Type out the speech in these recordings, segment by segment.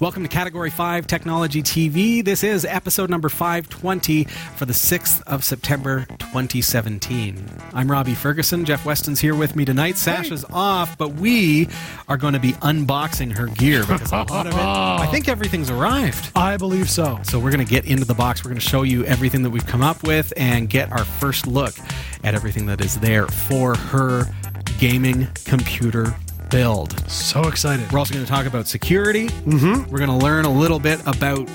Welcome to Category 5 Technology TV. This is episode number 520 for the 6th of September 2017. I'm Robbie Ferguson. Jeff Weston's here with me tonight. Sasha's off, but we are going to be unboxing her gear because a lot of it, I think everything's arrived. I believe so. So we're going to get into the box. We're going to show you everything that we've come up with and get our first look at everything that is there for her gaming computer build. So excited. We're also going to talk about security. Mm-hmm. We're going to learn a little bit about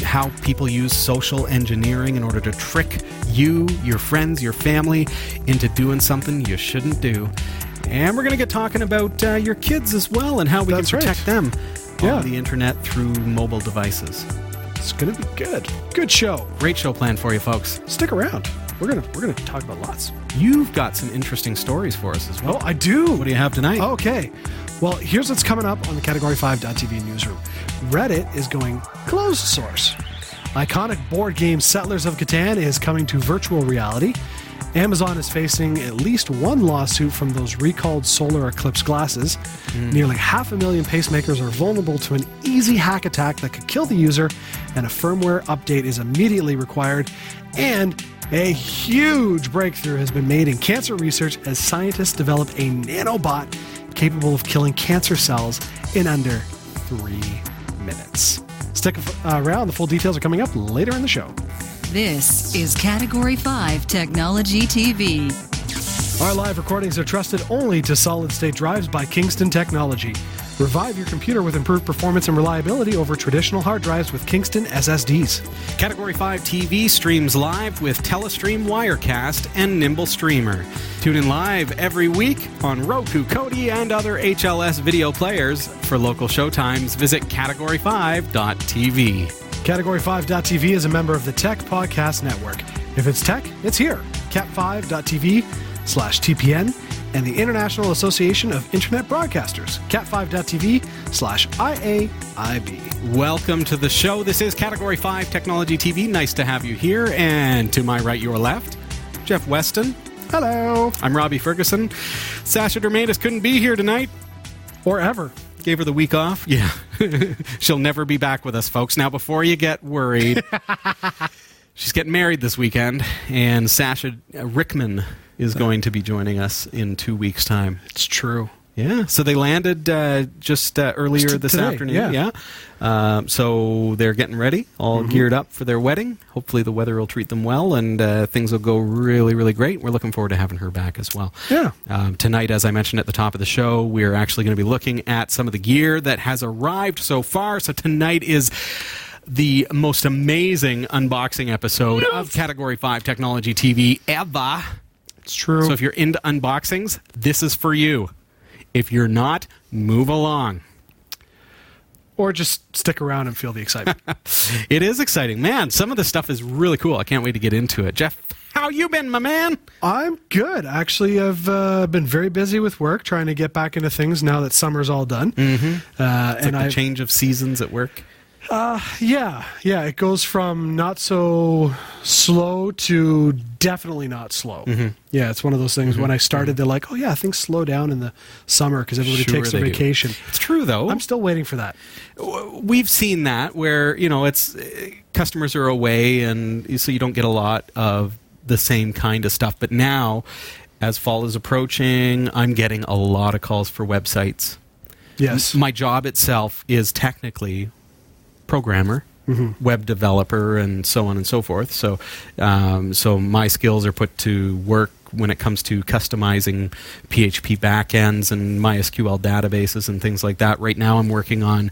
how people use social engineering in order to trick you, your friends, your family into doing something you shouldn't do. And we're going to get talking about your kids as well and how we can protect them on the internet through mobile devices. It's going to be good. Good show. Great show planned for you, folks. Stick around. We're gonna talk about lots. You've got some interesting stories for us as well. Oh, I do. What do you have tonight? Okay. Well, here's what's coming up on the Category 5.TV newsroom. Reddit is going closed source. Iconic board game Settlers of Catan is coming to virtual reality. Amazon is facing at least one lawsuit from those recalled solar eclipse glasses. Nearly 500,000 pacemakers are vulnerable to an easy hack attack that could kill the user, and a firmware update is immediately required. And a huge breakthrough has been made in cancer research as scientists develop a nanobot capable of killing cancer cells in under 3 minutes. Stick around. The full details are coming up later in the show. This is Category 5 Technology TV. Our live recordings are trusted only to solid-state drives by Kingston Technology. Revive your computer with improved performance and reliability over traditional hard drives with Kingston SSDs. Category 5 TV streams live with Telestream Wirecast and Nimble Streamer. Tune in live every week on Roku, Kodi, and other HLS video players. For local showtimes, visit Category5.TV. Category5.TV is a member of the Tech Podcast Network. If it's tech, it's here. Cat5.tv/TPN. And the International Association of Internet Broadcasters, cat5.tv/IAIB. Welcome to the show. This is Category 5 Technology TV. Nice to have you here. And to my right, your left, Jeff Weston. Hello. I'm Robbie Ferguson. Sasha Dermatis couldn't be here tonight. Or ever. Gave her the week off. Yeah. She'll never be back with us, folks. Now, before you get worried, she's getting married this weekend, and Sasha Rickman is going to be joining us in 2 weeks' time. It's true. Yeah. So they landed just earlier this afternoon. Yeah. So they're getting ready, all geared up for their wedding. Hopefully the weather will treat them well, and things will go really, really great. We're looking forward to having her back as well. Yeah. Tonight, as I mentioned at the top of the show, we're actually going to be looking at some of the gear that has arrived so far. So tonight is the most amazing unboxing episode of Category 5 Technology TV ever. It's true. So if you're into unboxings, this is for you. If you're not, move along. Or just stick around and feel the excitement. It is exciting. Man, some of this stuff is really cool. I can't wait to get into it. Jeff, how you been, my man? I'm good. Actually, I've been very busy with work, trying to get back into things now that summer's all done. It's and like the change of seasons at work. Yeah. It goes from not so slow to definitely not slow. Yeah, it's one of those things. When I started, they're like, oh, yeah, things slow down in the summer because everybody takes their vacation. It's true, though. I'm still waiting for that. We've seen that where, you know, it's customers are away, and so you don't get a lot of the same kind of stuff. But now, as fall is approaching, I'm getting a lot of calls for websites. Yes. My job itself is technically programmer, web developer, and so on and so forth. So, so my skills are put to work when it comes to customizing PHP backends and MySQL databases and things like that. Right now I'm working on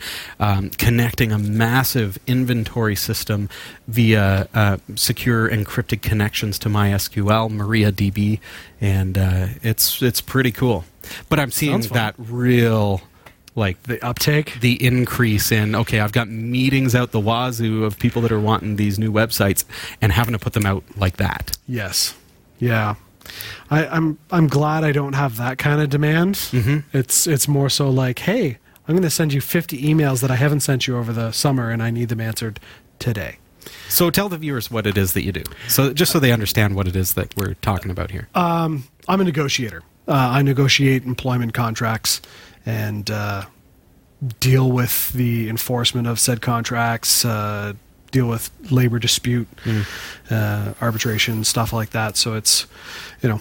connecting a massive inventory system via secure encrypted connections to MySQL, MariaDB, and it's pretty cool. But I'm seeing that real... like the uptake, the increase in, okay, I've got meetings out the wazoo of people that are wanting these new websites and having to put them out like that. Yes. Yeah. I'm glad I don't have that kind of demand. It's more so like, hey, I'm going to send you 50 emails that I haven't sent you over the summer and I need them answered today. So tell the viewers what it is that you do. So just so they understand what it is that we're talking about here. I'm a negotiator. I negotiate employment contracts. And deal with the enforcement of said contracts, deal with labor dispute, arbitration, stuff like that. So it's, you know,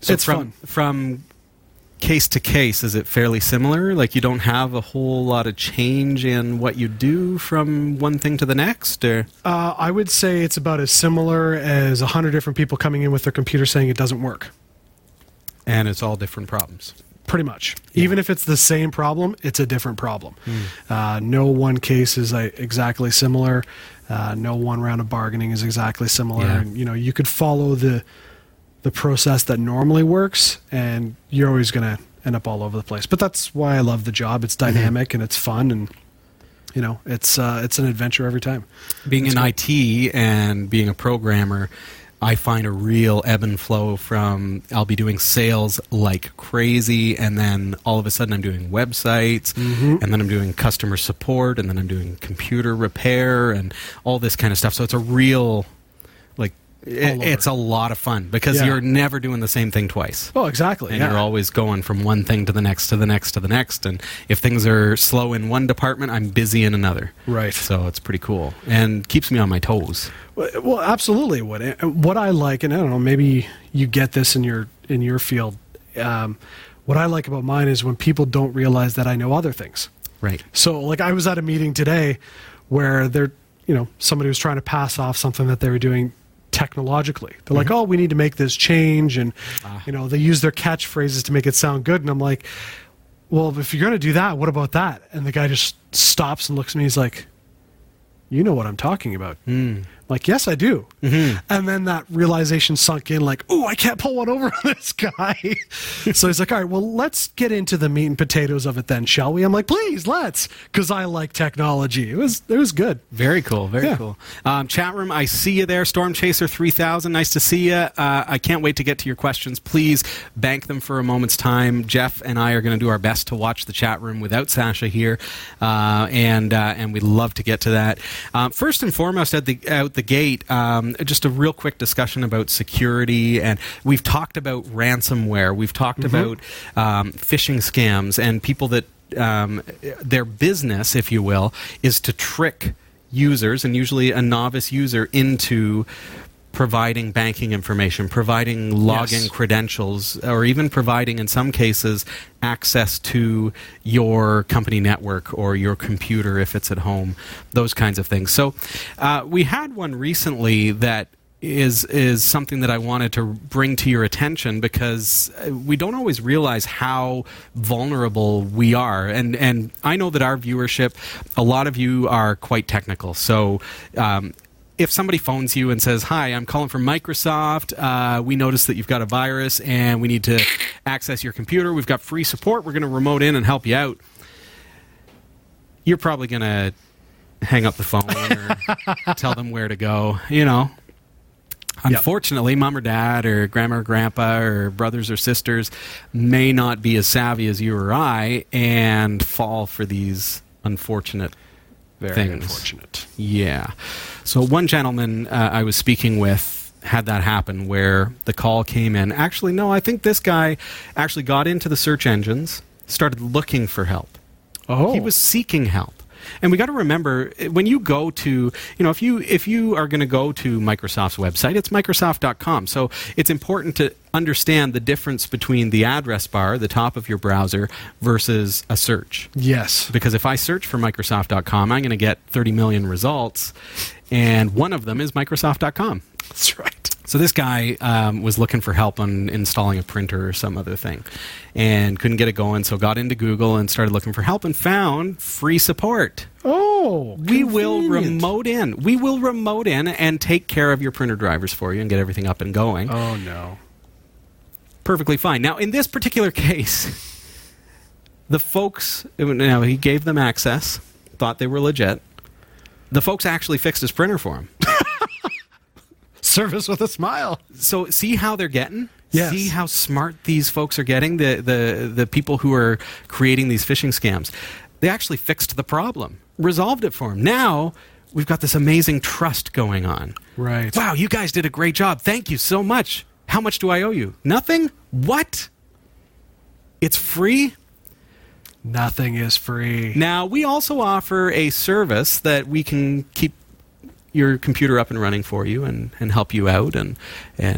so it's fun. From case to case, is it fairly similar? Like, you don't have a whole lot of change in what you do from one thing to the next? Or? I would say it's about as similar as 100 different people coming in with their computer saying it doesn't work. And it's all different problems. Pretty much. Yeah. Even if it's the same problem, it's a different problem. No one case is exactly similar. No one round of bargaining is exactly similar. Yeah. And, you know, you could follow the process that normally works, and you're always going to end up all over the place. But that's why I love the job. It's dynamic and it's fun, and you know, it's an adventure every time. Being in IT and being a programmer, I find a real ebb and flow from I'll be doing sales like crazy, and then all of a sudden I'm doing websites, and then I'm doing customer support, and then I'm doing computer repair, and all this kind of stuff. So it's a real, like, it's a lot of fun, because you're never doing the same thing twice. Oh, exactly. And you're always going from one thing to the next, to the next, to the next. And if things are slow in one department, I'm busy in another. Right. So it's pretty cool, and keeps me on my toes. Well, absolutely. What I like, and I don't know, maybe you get this in your field. What I like about mine is when people don't realize that I know other things. Right. So, like, I was at a meeting today where somebody was trying to pass off something that they were doing technologically. They're like, oh, we need to make this change, and they use their catchphrases to make it sound good. And I'm like, well, if you're going to do that, what about that? And the guy just stops and looks at me. He's like, you know what I'm talking about. Like, yes, I do. And then that realization sunk in, like, oh, I can't pull one over on this guy. So he's like, all right, well, let's get into the meat and potatoes of it then, shall we? I'm like, please, let's, because I like technology. It was good. Very cool, very cool. Chat room, I see you there. Storm Chaser 3000, nice to see you. I can't wait to get to your questions. Please bank them for a moment's time. Jeff and I are going to do our best to watch the chat room without Sasha here, and we'd love to get to that. First and foremost, at the gate, just a real quick discussion about security, and we've talked about ransomware, we've talked about phishing scams, and people that their business, if you will, is to trick users, and usually a novice user, into providing banking information, providing login credentials, or even providing, in some cases, access to your company network or your computer if it's at home, those kinds of things. So we had one recently that is something that I wanted to bring to your attention, because we don't always realize how vulnerable we are. And I know that our viewership, a lot of you are quite technical. So if somebody phones you and says, hi, I'm calling from Microsoft, we noticed that you've got a virus and we need to access your computer, we've got free support, we're going to remote in and help you out, you're probably going to hang up the phone or tell them where to go, you know. Unfortunately, mom or dad or grandma or grandpa or brothers or sisters may not be as savvy as you or I, and fall for these unfortunate things. Very unfortunate. Yeah. So one gentleman I was speaking with had that happen, where the call came in. Actually, no, I think this guy actually got into the search engines, started looking for help. Oh. He was seeking help. And we got to remember, when you go to, if you are going to go to Microsoft's website, it's Microsoft.com. So it's important to understand the difference between the address bar, the top of your browser, versus a search. Yes. Because if I search for Microsoft.com, I'm going to get 30 million results, and one of them is Microsoft.com. That's right. So this guy was looking for help on installing a printer or some other thing, and couldn't get it going, so got into Google and started looking for help, and found free support. Oh, we will remote in. We will remote in and take care of your printer drivers for you and get everything up and going. Oh, no. Perfectly fine. Now, in this particular case, the folks, now he gave them access, thought they were legit. The folks actually fixed his printer for him. Service with a smile. So see how they're getting? Yes. See how smart these folks are getting, the people who are creating these phishing scams. They actually fixed the problem, resolved it for them. Now we've got this amazing trust going on. Right. Wow, you guys did a great job. Thank you so much. How much do I owe you? Nothing? What? It's free? Nothing is free. Now, we also offer a service that we can keep your computer up and running for you and help you out and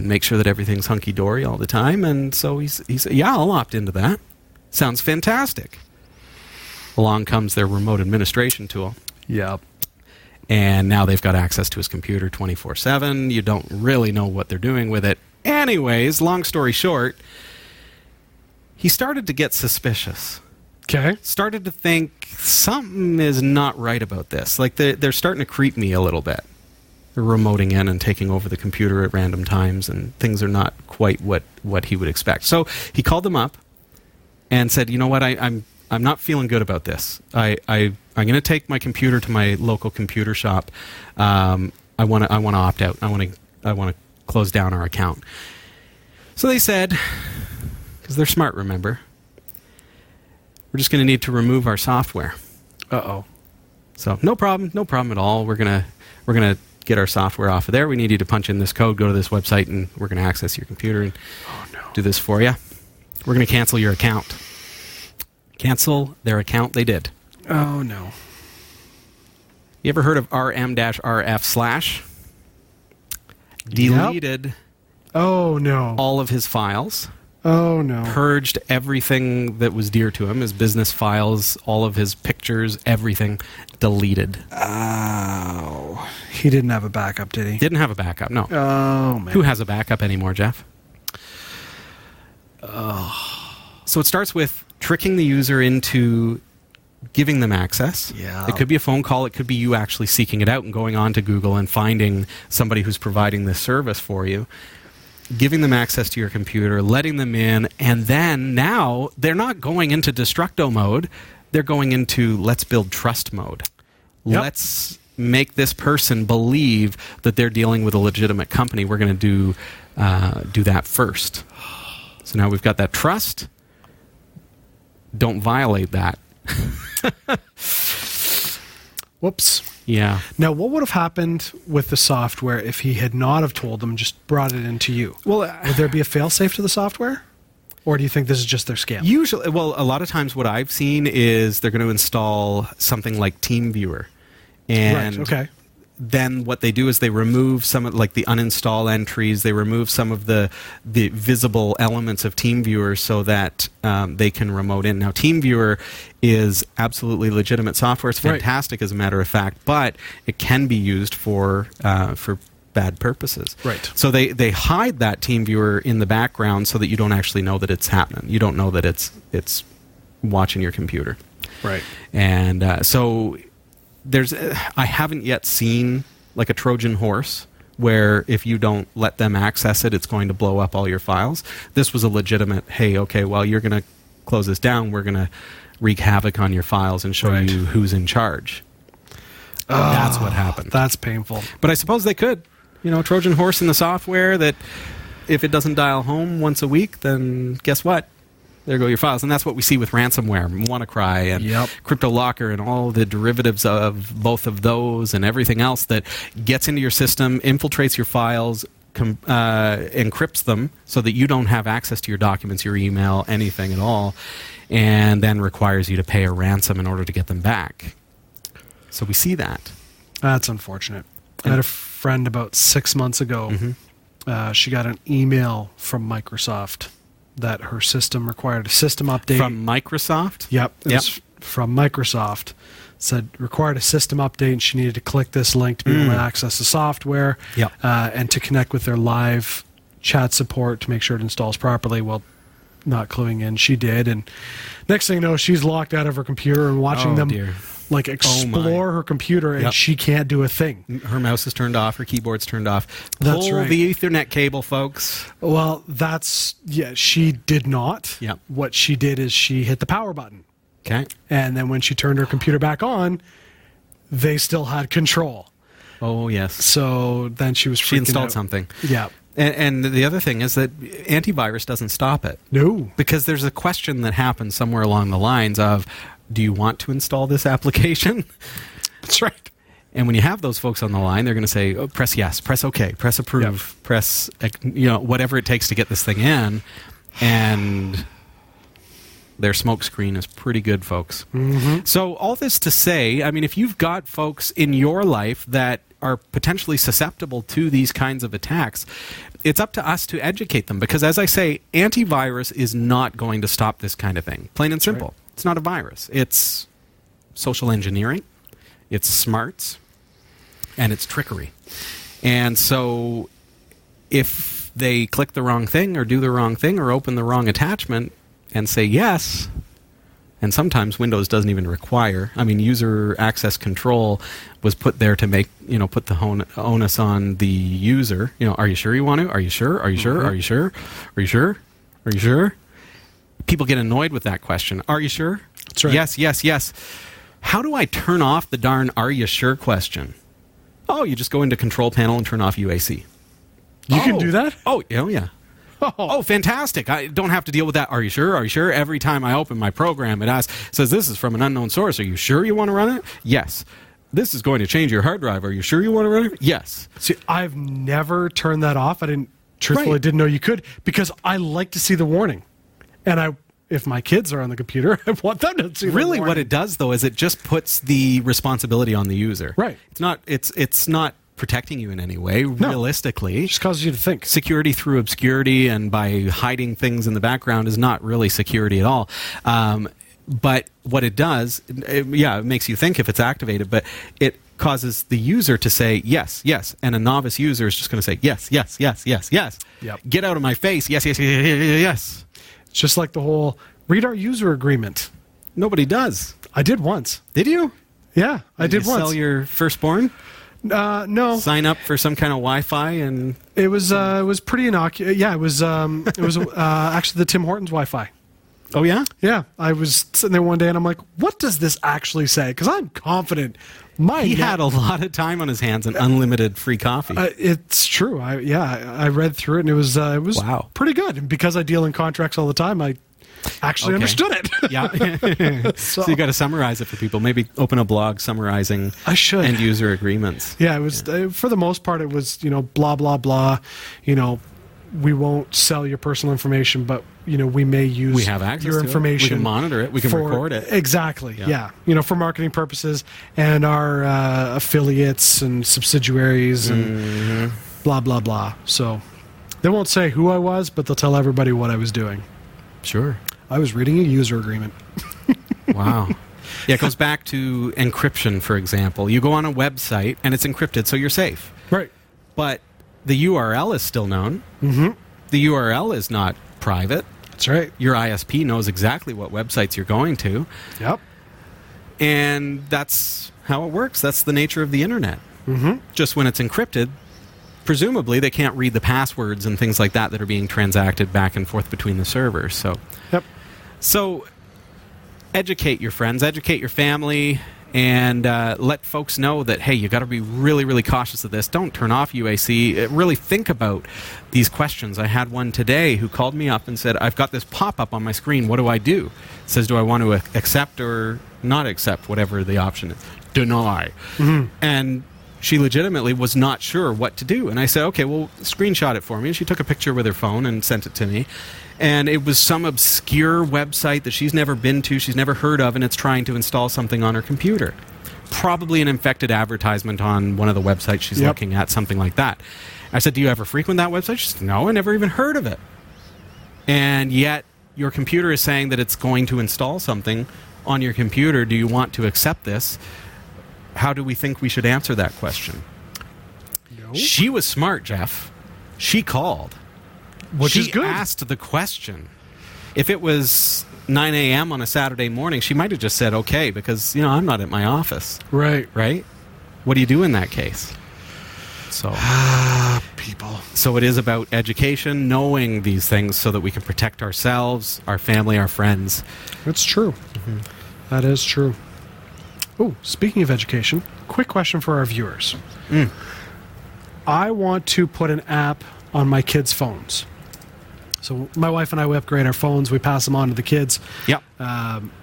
make sure that everything's hunky-dory all the time. And so he said, yeah, I'll opt into that. Sounds fantastic. Along comes their remote administration tool. Yep. And now they've got access to his computer 24/7. You don't really know what they're doing with it. Anyways, long story short, he started to get suspicious. Okay. Started to think something is not right about this. Like they're starting to creep me a little bit. They're remoting in and taking over the computer at random times, and things are not quite what he would expect. So he called them up and said, you know what, I'm not feeling good about this. I'm going to take my computer to my local computer shop. I want to opt out. I want to close down our account. So they said, because they're smart, remember, we're just going to need to remove our software. Uh-oh. So no problem at all. We're going to get our software off of there. We need you to punch in this code, go to this website, and we're going to access your computer and do this for you. We're going to cancel your account. Cancel their account. They did. Oh, no. You ever heard of RM-RF/ Deleted. Yep. Oh, no. All of his files. Oh, no. Purged everything that was dear to him, his business files, all of his pictures, everything deleted. Oh. He didn't have a backup, did he? Didn't have a backup, no. Oh, man. Who has a backup anymore, Jeff? Oh. So it starts with tricking the user into giving them access. Yeah. It could be a phone call. It could be you actually seeking it out and going on to Google and finding somebody who's providing this service for you, giving them access to your computer, letting them in, and then now they're not going into destructo mode. They're going into let's build trust mode. Yep. Let's make this person believe that they're dealing with a legitimate company. We're going to do that first. So now we've got that trust. Don't violate that. Whoops. Yeah. Now, what would have happened with the software if he had not have told them, just brought it into you? Well, would there be a fail-safe to the software? Or do you think this is just their scam? Usually, well, a lot of times what I've seen is they're going to install something like TeamViewer. And right, okay. Then what they do is they remove some of like the uninstall entries, they remove some of the visible elements of TeamViewer so that they can remote in. Now TeamViewer is absolutely legitimate software. It's fantastic, right, as a matter of fact, but it can be used for bad purposes. Right. So they hide that TeamViewer in the background so that you don't actually know that it's happening. You don't know that it's watching your computer. Right. And so I haven't yet seen like a Trojan horse where if you don't let them access it, it's going to blow up all your files. This was a legitimate, hey, okay, well, you're going to close this down. We're going to wreak havoc on your files and show you who's in charge. Oh, that's what happened. That's painful. But I suppose they could. You know, Trojan horse in the software that if it doesn't dial home once a week, then guess what? There go your files. And that's what we see with ransomware, WannaCry, and yep, CryptoLocker, and all the derivatives of both of those and everything else that gets into your system, infiltrates your files, encrypts them so that you don't have access to your documents, your email, anything at all, and then requires you to pay a ransom in order to get them back. So we see that. That's unfortunate. I had a friend about 6 months ago. Mm-hmm. She got an email from Microsoft that her system required a system update. From Microsoft? Yep. Yep. From Microsoft. Said required a system update, and she needed to click this link to be able to access the software, yep, and to connect with their live chat support to make sure it installs properly. Well, not cluing in. She did. And next thing you know, she's locked out of her computer and watching them like explore her computer, and yep, she can't do a thing. Her mouse is turned off. Her keyboard's turned off. That's right. Pull the Ethernet cable, folks. Well, she did not. Yep. What she did is she hit the power button. Okay. And then when she turned her computer back on, they still had control. Oh, yes. So then she was freaking out. She installed something. Yeah. And the other thing is that antivirus doesn't stop it. No. Because there's a question that happens somewhere along the lines of, do you want to install this application? That's right. And when you have those folks on the line, they're going to say, press yes, press okay, press approve, yep, press whatever it takes to get this thing in. And Their smoke screen is pretty good, folks. Mm-hmm. So all this to say, I mean, if you've got folks in your life that are potentially susceptible to these kinds of attacks, it's up to us to educate them. Because as I say, antivirus is not going to stop this kind of thing. Plain and simple. Right. It's not a virus. It's social engineering. It's smarts. And it's trickery. And so if they click the wrong thing or do the wrong thing or open the wrong attachment, and say yes, and sometimes Windows doesn't even require. I mean, user access control was put there to make, you know, put the onus on the user. You know, are you sure you want to? Are you sure? Are you sure? Are you sure? Are you sure? Are you sure? People get annoyed with that question. Are you sure? That's right. Yes, yes, yes. How do I turn off the darn are you sure question? Oh, you just go into control panel and turn off UAC. You can do that? Oh, yeah. Oh, fantastic. I don't have to deal with that. Are you sure? Are you sure? Every time I open my program, it asks, says, this is from an unknown source. Are you sure you want to run it? Yes. This is going to change your hard drive. Are you sure you want to run it? Yes. See, I've never turned that off. I didn't know you could, because I like to see the warning. And if my kids are on the computer, I want them to see the warning. Really what it does, though, is it just puts the responsibility on the user. Right. It's not protecting you in any way, realistically. It just causes you to think. Security through obscurity and by hiding things in the background is not really security at all. But what it does, it makes you think if it's activated, but it causes the user to say yes, yes, and a novice user is just going to say yes, yes, yes, yes, yes. Yep. Get out of my face. Yes, yes, yes, yes, yes. It's just like the whole read our user agreement. Nobody does. I did once. Did you? Yeah, I did once. Did you sell your firstborn? No. Sign up for some kind of Wi-Fi, and it was pretty innocuous. Yeah, it was actually the Tim Hortons Wi-Fi. Oh yeah? Yeah. I was sitting there one day and I'm like, what does this actually say? Because I'm confident. He had a lot of time on his hands and unlimited free coffee. It's true. I read through it and it was pretty good. And because I deal in contracts all the time, I actually understood it. Yeah. So you got to summarize it for people. Maybe open a blog summarizing end user agreements. Yeah, it was for the most part it was, you know, blah blah blah, you know, we won't sell your personal information, but you know, we may use your information. We can monitor it, we can record it. Exactly. Yeah. You know, for marketing purposes and our affiliates and subsidiaries and blah blah blah. So they won't say who I was, but they'll tell everybody what I was doing. Sure. I was reading a user agreement. Wow. Yeah, it goes back to encryption, for example. You go on a website, and it's encrypted, so you're safe. Right. But the URL is still known. Mm-hmm. The URL is not private. That's right. Your ISP knows exactly what websites you're going to. Yep. And that's how it works. That's the nature of the Internet. Mm-hmm. Just when it's encrypted, presumably they can't read the passwords and things like that that are being transacted back and forth between the servers. So, yep. So educate your friends, educate your family, and let folks know that, hey, you got to be really, really cautious of this. Don't turn off UAC. Really think about these questions. I had one today who called me up and said, I've got this pop-up on my screen. What do I do? It says, do I want to accept or not accept, whatever the option is? Deny. Mm-hmm. And she legitimately was not sure what to do. And I said, okay, well, screenshot it for me. And she took a picture with her phone and sent it to me. And it was some obscure website that she's never been to, she's never heard of, and it's trying to install something on her computer. Probably an infected advertisement on one of the websites she's looking at, something like that. I said, do you ever frequent that website? She said, no, I never even heard of it. And yet your computer is saying that it's going to install something on your computer. Do you want to accept this? How do we think we should answer that question? No. She was smart, Jeff. She called. Which is good. She asked the question. If it was 9 a.m. on a Saturday morning, she might have just said, okay, because, you know, I'm not at my office. Right. Right? What do you do in that case? So, people. So it is about education, knowing these things so that we can protect ourselves, our family, our friends. That's true. Mm-hmm. That is true. Oh, speaking of education, quick question for our viewers. Mm. I want to put an app on my kids' phones. So my wife and I, we upgrade our phones. We pass them on to the kids. Yep.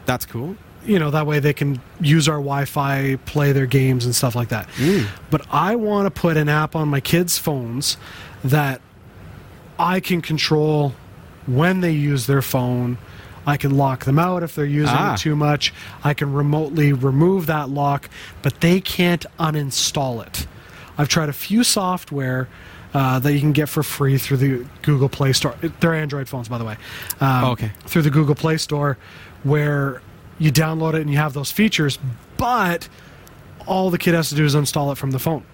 That's cool. You know, that way they can use our Wi-Fi, play their games and stuff like that. Mm. But I want to put an app on my kids' phones that I can control when they use their phone. I can lock them out if they're using it too much. I can remotely remove that lock, but they can't uninstall it. I've tried a few software that you can get for free through the Google Play Store. They're Android phones, by the way. Through the Google Play Store, where you download it and you have those features, but all the kid has to do is uninstall it from the phone.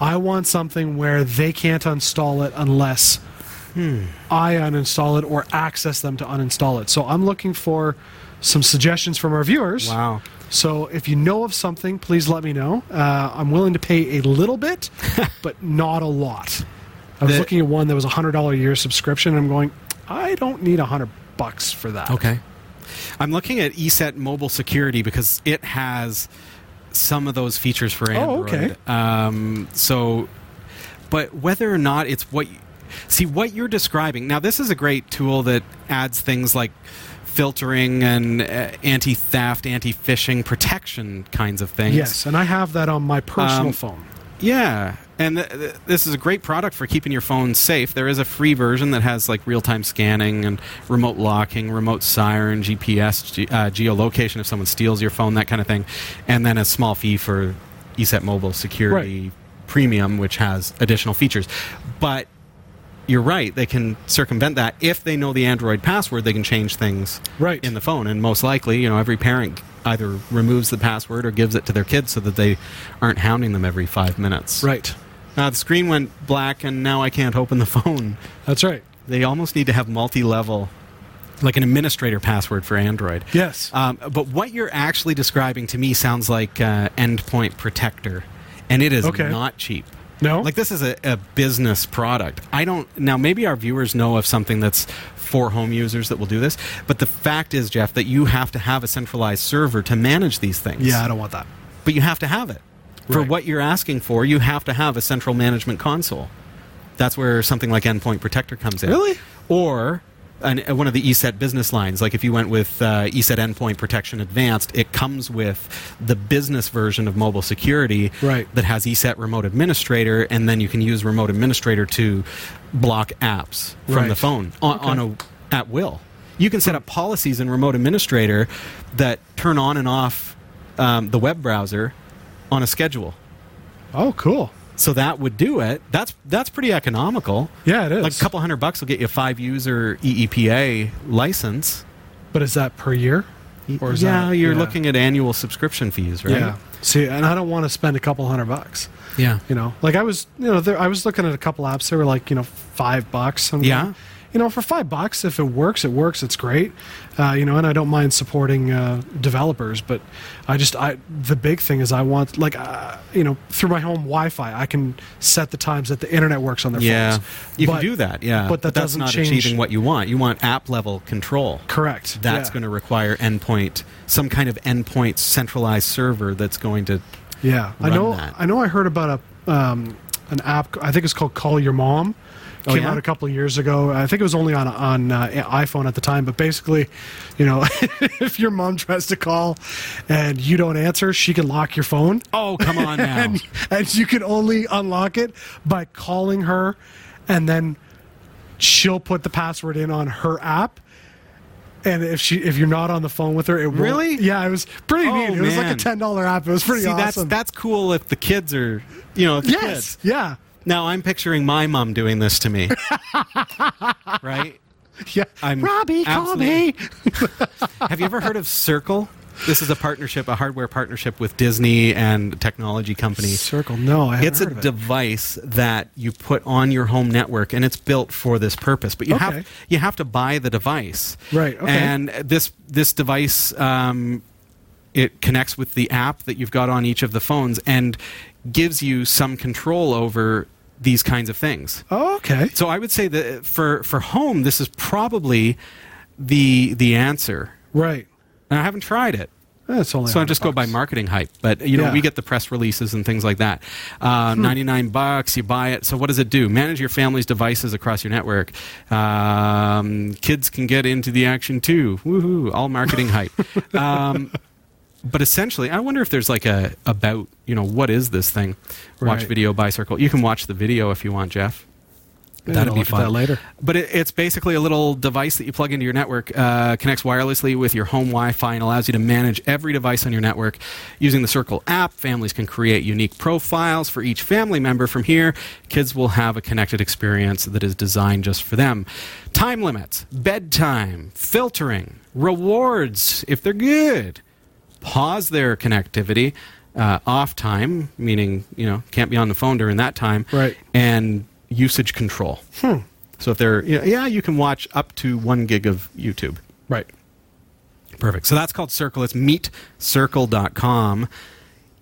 I want something where they can't uninstall it unless I uninstall it or access them to uninstall it. So I'm looking for some suggestions from our viewers. Wow. So if you know of something, please let me know. I'm willing to pay a little bit, but not a lot. I was looking at one that was a $100 a year subscription, and I'm going, I don't need $100 for that. Okay. I'm looking at ESET Mobile Security because it has some of those features for Android. Oh, okay. But whether or not it's what you're describing. Now, this is a great tool that adds things like filtering and anti-theft, anti-phishing protection kinds of things. Yes, and I have that on my personal phone. Yeah, and this is a great product for keeping your phone safe. There is a free version that has like real-time scanning and remote locking, remote siren, GPS, geolocation if someone steals your phone, that kind of thing. And then a small fee for ESET Mobile Security Premium, which has additional features. But you're right, they can circumvent that. If they know the Android password, they can change things in the phone. And most likely, every parent either removes the password or gives it to their kids so that they aren't hounding them every 5 minutes. Right. Now, the screen went black, and now I can't open the phone. That's right. They almost need to have multi-level, like an administrator password for Android. Yes. But what you're actually describing to me sounds like Endpoint Protector, and it is not cheap. No? Like, this is a business product. Now, maybe our viewers know of something that's for home users that will do this, but the fact is, Jeff, that you have to have a centralized server to manage these things. Yeah, I don't want that. But you have to have it. Right. For what you're asking for, you have to have a central management console. That's where something like Endpoint Protector comes in. Really? Or one of the ESET business lines. Like, if you went with ESET Endpoint Protection Advanced, it comes with the business version of mobile security that has ESET Remote Administrator, and then you can use Remote Administrator to block apps from the phone at will. You can set up policies in Remote Administrator that turn on and off the web browser on a schedule. Oh, cool. So that would do it. That's pretty economical. Yeah, it is. Like a couple $100 will get you a 5-user EEPA license. But is that per year? Or is you're looking at annual subscription fees, right? Yeah. See, and I don't want to spend a couple $100. Yeah. Like I was looking at a couple apps that were like, $5. I'm going, for $5, if it works, it's great. And I don't mind supporting developers, but the big thing is I want, through my home Wi-Fi, I can set the times that the internet works on their phones. Yeah, you can do that, yeah. But that's not achieving what you want. You want app-level control. Correct. That's going to require some kind of endpoint centralized server that's going to run that. I know I heard about an app, I think it's called Call Your Mom. Came out a couple of years ago. I think it was only on iPhone at the time. But basically, if your mom tries to call and you don't answer, she can lock your phone. Oh, come on now. and you can only unlock it by calling her, and then she'll put the password in on her app. And if you're not on the phone with her, it really? Yeah, it was pretty neat. It was like a $10 app. It was pretty awesome. That's cool if the kids are, kids. Yeah. Now, I'm picturing my mom doing this to me, right? Yeah. Robbie, call me. Have you ever heard of Circle? This is a hardware partnership with Disney and a technology company. Circle, no, I haven't heard of it. It's a device that you put on your home network, and it's built for this purpose. But you have to buy the device. Right, okay. And this device, it connects with the app that you've got on each of the phones, and gives you some control over these kinds of things. Oh, okay. So I would say that for home, this is probably the answer. Right. And I haven't tried it. That's only so I just go by marketing hype. But, we get the press releases and things like that. $99, you buy it. So what does it do? Manage your family's devices across your network. Kids can get into the action too. Woohoo. All marketing hype. But essentially, I wonder if there's like what is this thing? Watch video by Circle. You can watch the video if you want, Jeff. That'd be fun. That later. But it's basically a little device that you plug into your network, connects wirelessly with your home Wi-Fi, and allows you to manage every device on your network using the Circle app. Families can create unique profiles for each family member. From here, kids will have a connected experience that is designed just for them. Time limits, bedtime, filtering, rewards, if they're good, pause their connectivity, off time, meaning, you know, can't be on the phone during that time, right, and usage control. So if they're, you can watch up to 1 gig of YouTube. Right. Perfect. So that's called Circle. It's meetcircle.com.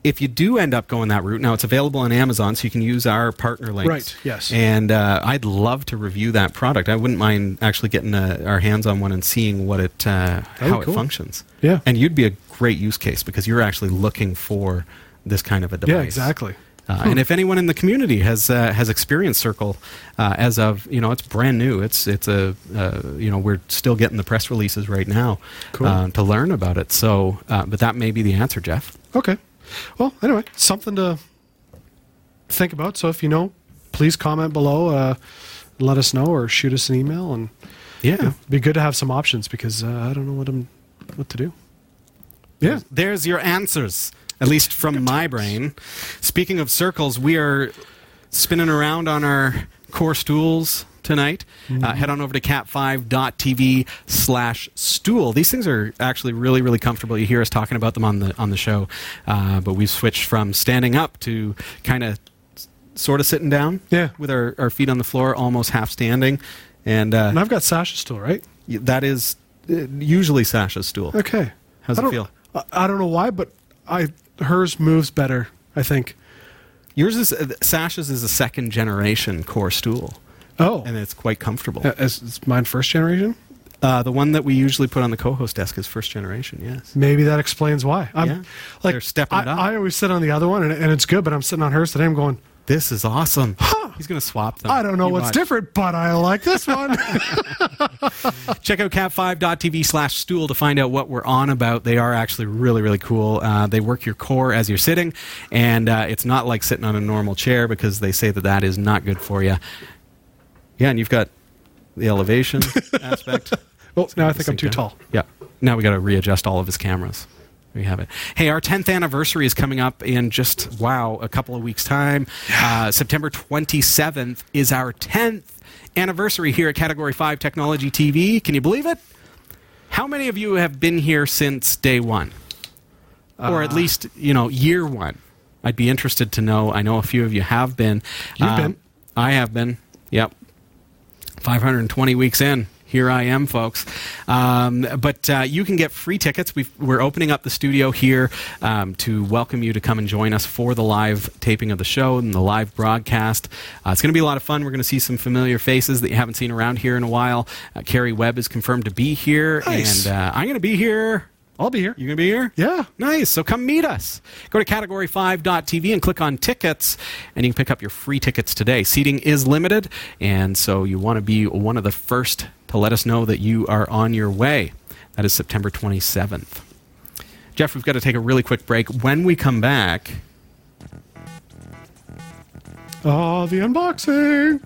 If you do end up going that route, now it's available on Amazon, so you can use our partner links. Right, yes. And I'd love to review that product. I wouldn't mind actually getting our hands on one and seeing what it how it functions. Yeah. And you'd be a great use case because you're actually looking for this kind of a device. Yeah, exactly. And if anyone in the community has experienced Circle, as of, you know, it's brand new. It's we're still getting the press releases right now to learn about it. So, but that may be the answer, Jeff. Okay. Well, anyway, something to think about. So if you know, please comment below, let us know, or shoot us an email, and it'd be good to have some options because I don't know what to do. Yeah, there's your answers. At least from my brain. Speaking of circles, we are spinning around on our core stools tonight. Head on over to cat5.tv/stool. These things are actually really, really comfortable. You hear us talking about them on the show, but we've switched from standing up to kind of sort of sitting down with our feet on the floor, almost half standing. And I've got Sasha's stool, right? That is usually Sasha's stool. Okay. How's it feel? I don't know why, but hers moves better, I think. Yours is Sasha's is a second generation core stool. Oh, and it's quite comfortable. Is mine first generation? The one that we usually put on the co-host desk is first generation. Yes. Maybe that explains why. They're stepping it up. I always sit on the other one, and it's good, but I'm sitting on hers today. I'm going, this is awesome. He's going to swap them. I don't know what's different, but I like this one. Check out cat5.tv/stool to find out what we're on about. They are actually really, really cool. They work your core as you're sitting, and it's not like sitting on a normal chair because they say that is not good for you. Yeah, and you've got the elevation aspect. Oh, now I think I'm too tall. Yeah. Now we got to readjust all of his cameras. We have it. Hey, our 10th anniversary is coming up in just, a couple of weeks' time. September 27th is our 10th anniversary here at Category 5 Technology TV. Can you believe it? How many of you have been here since day one? Or at least, year one? I'd be interested to know. I know a few of you have been. You've been. I have been. Yep. 520 weeks in. Here I am, folks. But you can get free tickets. We're opening up the studio here to welcome you to come and join us for the live taping of the show and the live broadcast. It's going to be a lot of fun. We're going to see some familiar faces that you haven't seen around here in a while. Carrie Webb is confirmed to be here. Nice. And I'm going to be here. I'll be here. You're going to be here? Yeah. Nice. So come meet us. Go to category5.tv and click on tickets, and you can pick up your free tickets today. Seating is limited, and so you want to be one of the first to let us know that you are on your way. That is September 27th. Jeff, we've got to take a really quick break. When we come back... Oh, the unboxing!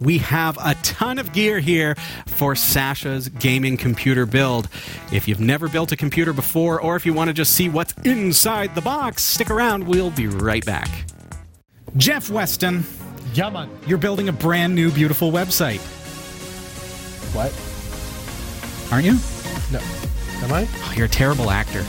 We have a ton of gear here for Sasha's gaming computer build. If you've never built a computer before, or if you want to just see what's inside the box, stick around. We'll be right back. Jeff Weston. Yeah, man. You're building a brand new, beautiful website. What? Aren't you? No. Am I? Oh, you're a terrible actor.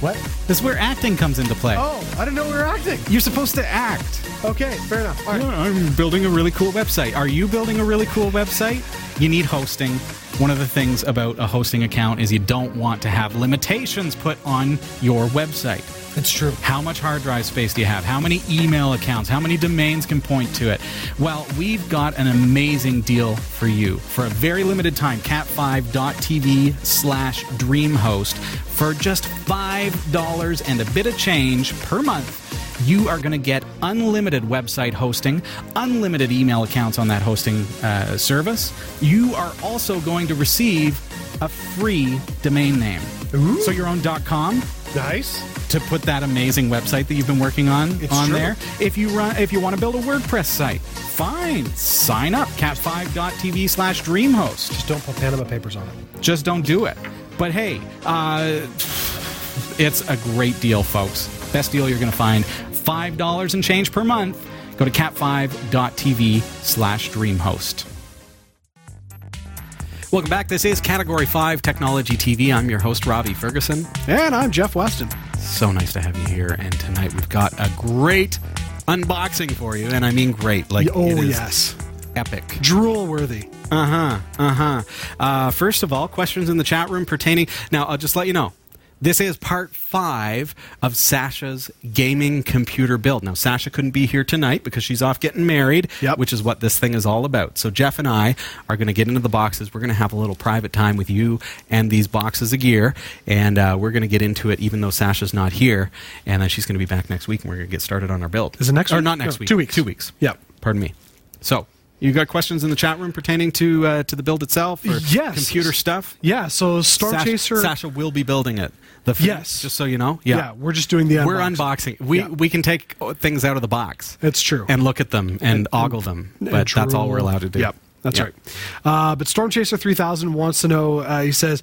What? This is where acting comes into play. Oh, I didn't know we were acting. You're supposed to act. Okay, fair enough. All right. I'm building a really cool website. Are you building a really cool website? You need hosting. One of the things about a hosting account is you don't want to have limitations put on your website. It's true. How much hard drive space do you have? How many email accounts? How many domains can point to it? Well, we've got an amazing deal for you. For a very limited time, cat5.tv/DreamHost. For just $5 and a bit of change per month, you are going to get unlimited website hosting, unlimited email accounts on that hosting service. You are also going to receive a free domain name. Ooh. So your own .com, Nice. To put that amazing website that you've been working on there. If you want to build a WordPress site, fine. Sign up. cat5.tv/DreamHost. Just don't put Panama Papers on it. Just don't do it. But hey, it's a great deal, folks. Best deal you're going to find. $5 and change per month. Go to cat5.tv/DreamHost. Welcome back. This is Category 5 Technology TV. I'm your host, Robbie Ferguson. And I'm Jeff Weston. So nice to have you here. And tonight we've got a great unboxing for you. And I mean great. Like, oh, yes. Epic. Drool-worthy. First of all, questions in the chat room pertaining... Now, I'll just let you know. This is part 5 of Sasha's gaming computer build. Now, Sasha couldn't be here tonight because she's off getting married, which is what this thing is all about. So Jeff and I are going to get into the boxes. We're going to have a little private time with you and these boxes of gear, and we're going to get into it even though Sasha's not here, and then she's going to be back next week, and we're going to get started on our build. Is it next week? Or not next week. 2 weeks. 2 weeks. Yep. Pardon me. So... You got questions in the chat room pertaining to the build itself or computer stuff? Yeah, so Star Chaser... Sasha will be building it. Just so you know. Yeah, we're just doing the unboxing. We're unboxing. We can take things out of the box. That's true. And look at them and ogle them. But that's all we're allowed to do. Yep, that's right. But Storm Chaser 3000 wants to know, he says...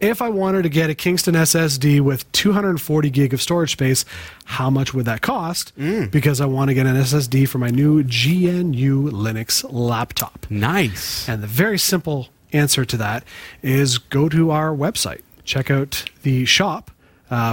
If I wanted to get a Kingston SSD with 240 gig of storage space, how much would that cost? Because I want to get an SSD for my new GNU Linux laptop. Nice. And the very simple answer to that is go to our website. Check out the shop.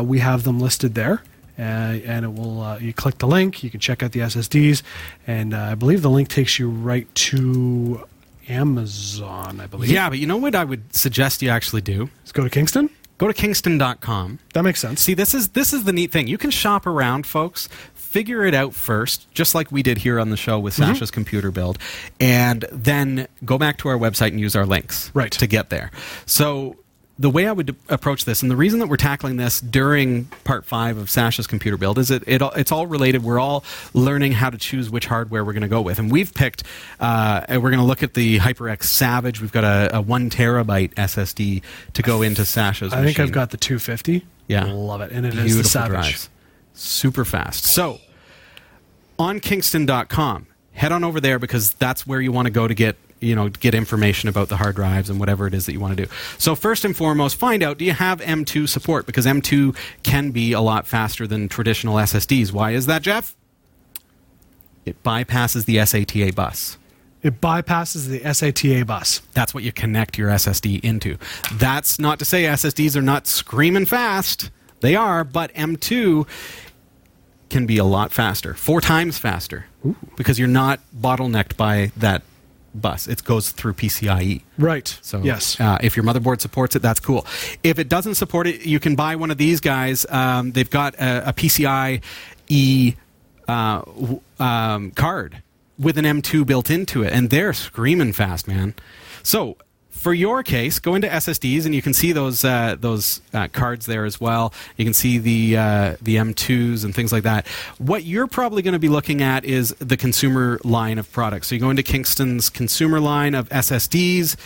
We have them listed there. And it will. You click the link. You can check out the SSDs. And I believe the link takes you right to... Amazon, I believe. Yeah, but you know what I would suggest you actually do? Let's go to Kingston. Go to kingston.com. That makes sense. See, this is the neat thing. You can shop around, folks. Figure it out first, just like we did here on the show with Sasha's computer build, and then go back to our website and use our links to get there. So the way I would approach this, and the reason that we're tackling this during Part 5 of Sasha's computer build, is it's all related. We're all learning how to choose which hardware we're going to go with. And we've picked, and we're going to look at the HyperX Savage. We've got a 1 terabyte SSD to go into Sasha's machine. I think I've got the 250. Yeah. Love it. And it is the Savage. Drives. Super fast. So, on Kingston.com, head on over there because that's where you want to go to get information about the hard drives and whatever it is that you want to do. So first and foremost, find out, do you have M2 support? Because M2 can be a lot faster than traditional SSDs. Why is that, Jeff? It bypasses the SATA bus. That's what you connect your SSD into. That's not to say SSDs are not screaming fast. They are, but M2 can be a lot faster, 4 times faster, because you're not bottlenecked by that bus. It goes through PCIe. Right. So yes. If your motherboard supports it, that's cool. If it doesn't support it, you can buy one of these guys. They've got a PCIe card with an M2 built into it, and they're screaming fast, man. So for your case, go into SSDs, and you can see those cards there as well. You can see the M2s and things like that. What you're probably going to be looking at is the consumer line of products. So you go into Kingston's consumer line of SSDs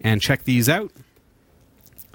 and check these out.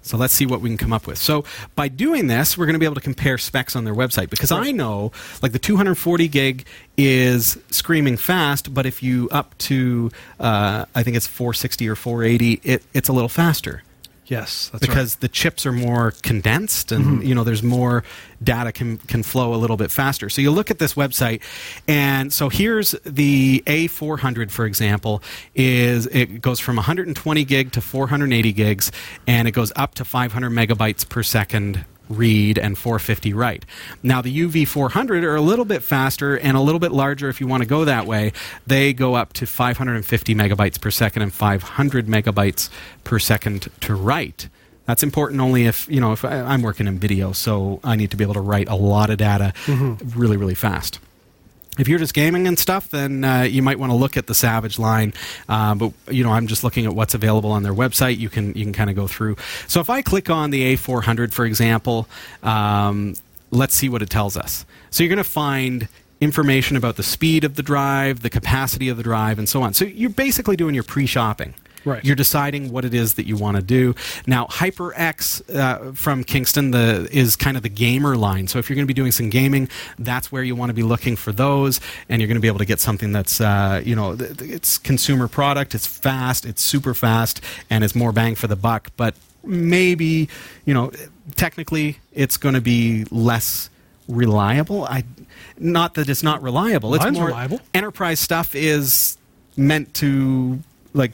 So let's see what we can come up with. So by doing this, we're going to be able to compare specs on their website because I know like the 240 gig is screaming fast, but if you up to, I think it's 460 or 480, it's a little faster. Yes, that's because the chips are more condensed and there's more data can flow a little bit faster. So you look at this website, and so here's the A400, for example, it goes from 120 gig to 480 gigs, and it goes up to 500 megabytes per second read and 450 write. Now the UV400 are a little bit faster and a little bit larger if you want to go that way. They go up to 550 megabytes per second and 500 megabytes per second to write. That's important only if I'm working in video, so I need to be able to write a lot of data really, really fast. If you're just gaming and stuff, then you might want to look at the Savage line. But I'm just looking at what's available on their website. You can kind of go through. So if I click on the A400, for example, let's see what it tells us. So you're going to find information about the speed of the drive, the capacity of the drive, and so on. So you're basically doing your pre-shopping. Right. You're deciding what it is that you want to do. Now, HyperX from Kingston is kind of the gamer line. So if you're going to be doing some gaming, that's where you want to be looking for those, and you're going to be able to get something that's, it's consumer product, it's fast, it's super fast, and it's more bang for the buck. But maybe, technically it's going to be less reliable. Not that it's not reliable. It's more reliable. Enterprise stuff is meant to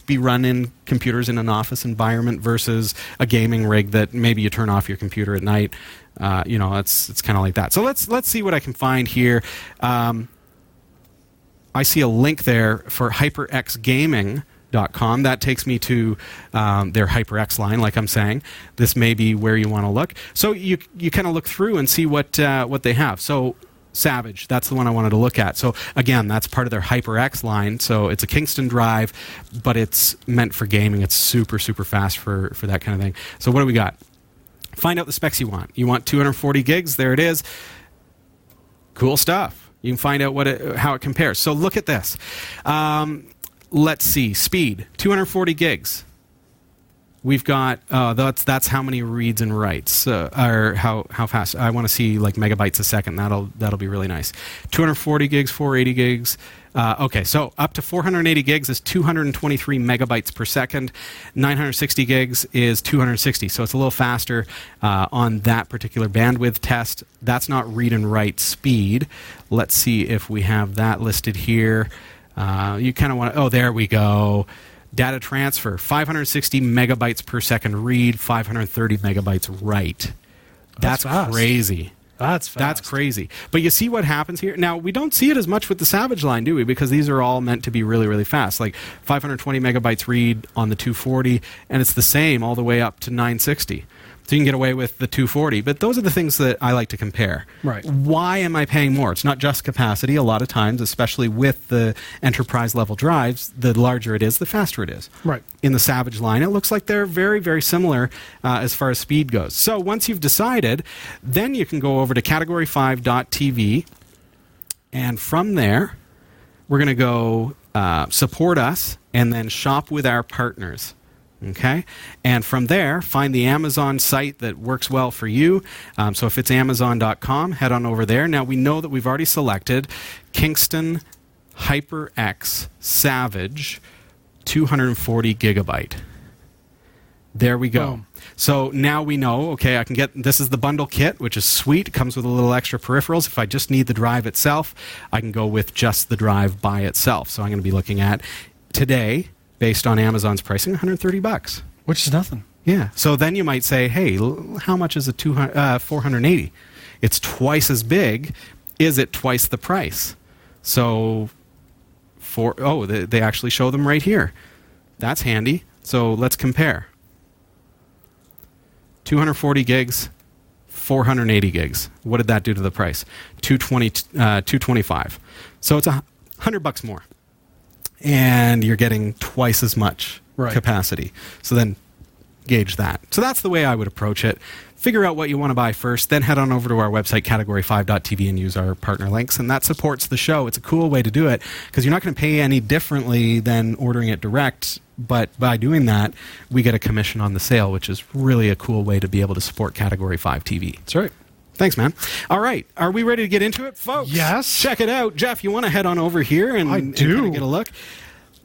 be run in computers in an office environment versus a gaming rig that maybe you turn off your computer at night. It's kind of like that. So let's see what I can find here. I see a link there for HyperXGaming.com. That takes me to their HyperX line, like I'm saying. This may be where you want to look. So you kind of look through and see what they have. So Savage, that's the one I wanted to look at. So again, that's part of their HyperX line. So it's a Kingston drive, but it's meant for gaming. It's super, super fast for that kind of thing. So what do we got? Find out the specs you want. You want 240 gigs? There it is. Cool stuff. You can find out how it compares. So look at this. Let's see. Speed, 240 gigs. We've got that's how many reads and writes or how fast. I want to see megabytes a second. That'll be really nice. 240 gigs, 480 gigs. Okay, so up to 480 gigs is 223 megabytes per second. 960 gigs is 260. So it's a little faster on that particular bandwidth test. That's not read and write speed. Let's see if we have that listed here. You kind of want to. Oh, there we go. Data transfer, 560 megabytes per second read, 530 megabytes write. That's crazy. That's fast. That's crazy. But you see what happens here? Now, we don't see it as much with the Savage line, do we? Because these are all meant to be really, really fast. 520 megabytes read on the 240, and it's the same all the way up to 960. So you can get away with the 240. But those are the things that I like to compare. Right. Why am I paying more? It's not just capacity. A lot of times, especially with the enterprise-level drives, the larger it is, the faster it is. Right. In the Savage line, it looks like they're very, very similar as far as speed goes. So once you've decided, then you can go over to category5.tv, and from there we're going to go support us and then shop with our partners. Okay, and from there find the Amazon site that works well for you. So if it's amazon.com, head on over there. Now we know that we've already selected Kingston HyperX Savage 240 gigabyte. There we go. Boom. So now we know, okay, I can get, this is the bundle kit, which is sweet. It comes with a little extra peripherals. If I just need the drive itself, I can go with just the drive by itself. So I'm going to be looking at today, based on Amazon's pricing, $130. Which is nothing. Yeah. So then you might say, hey, how much is a 480? It's twice as big. Is it twice the price? So, they actually show them right here. That's handy. So let's compare. 240 gigs, 480 gigs. What did that do to the price? 225. So it's $100 more. And you're getting twice as much capacity. So then gauge that. So that's the way I would approach it. Figure out what you want to buy first, then head on over to our website, category5.tv, and use our partner links. And that supports the show. It's a cool way to do it because you're not going to pay any differently than ordering it direct. But by doing that, we get a commission on the sale, which is really a cool way to be able to support Category 5 TV. That's right. Thanks, man. All right. Are we ready to get into it, folks? Yes. Check it out. Jeff, you want to head on over here and kind of get a look?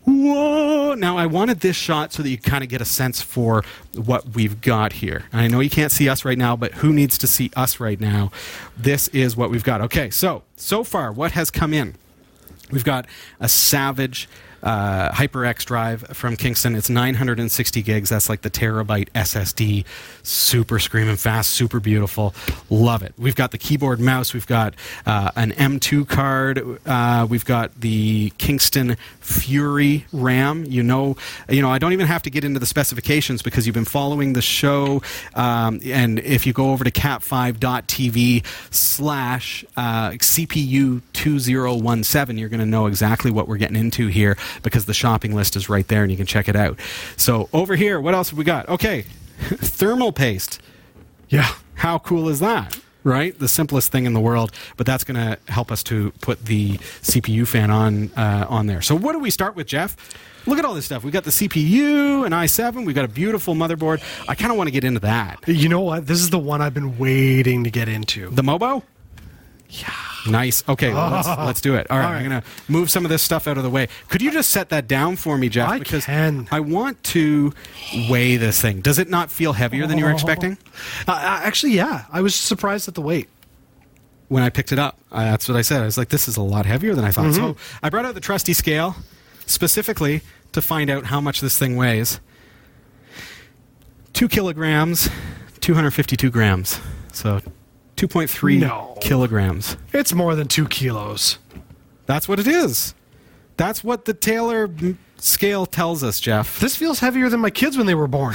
Whoa. Now, I wanted this shot so that you kind of get a sense for what we've got here. I know you can't see us right now, but who needs to see us right now? This is what we've got. Okay. So far, what has come in? We've got a Savage HyperX drive from Kingston. It's 960 gigs. That's the terabyte SSD. Super screaming fast, super beautiful. Love it. We've got the keyboard mouse. We've got an M2 card. We've got the Kingston Fury RAM. I don't even have to get into the specifications because you've been following the show. And if you go over to cat5.tv/CPU2017, you're going to know exactly what we're getting into here, because the shopping list is right there and you can check it out. So over here, what else have we got? Okay, thermal paste. Yeah. How cool is that? right? The simplest thing in the world, but that's going to help us to put the CPU fan on there. So what do we start with, Jeff? Look at all this stuff. We've got the CPU, an i7. We've got a beautiful motherboard. I kind of want to get into that. You know what? This is the one I've been waiting to get into. The MOBO? Yeah. Nice. Okay, well, let's do it. All right, I'm going to move some of this stuff out of the way. Could you just set that down for me, Jeff? Because I want to weigh this thing. Does it not feel heavier than you were expecting? Actually, yeah. I was surprised at the weight. When I picked it up, that's what I said. I was like, this is a lot heavier than I thought. Mm-hmm. So I brought out the trusty scale specifically to find out how much this thing weighs. 2 kilograms, 252 grams. So 2.3 kilograms. It's more than 2 kilos. That's what it is. That's what the Taylor scale tells us, Jeff. This feels heavier than my kids when they were born.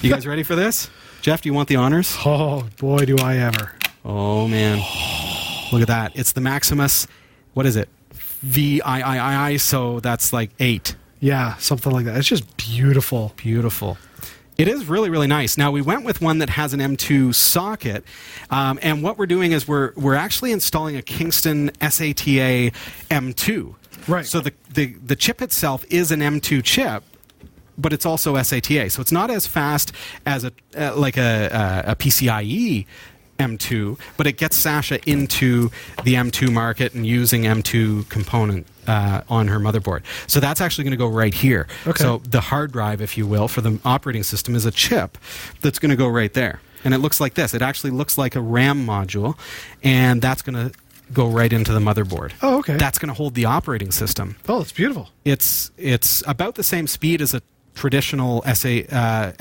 You guys ready for this? Jeff, do you want the honors? Oh, boy, do I ever. Oh, man. Look at that. It's the Maximus. What is it? VIII, so that's like 8. Yeah, something like that. It's just beautiful. Beautiful. It is really, really nice. Now, we went with one that has an M2 socket, and what we're doing is we're actually installing a Kingston SATA M2. Right. So the chip itself is an M2 chip, but it's also SATA. So it's not as fast as a PCIe M2, but it gets Sasha into the M2 market and using M2 component on her motherboard. So that's actually going to go right here. Okay. So the hard drive, if you will, for the operating system is a chip that's going to go right there. And it looks like this. It actually looks like a RAM module, and that's going to go right into the motherboard. Oh, okay. That's going to hold the operating system. Oh, it's beautiful. It's about the same speed as a traditional SATA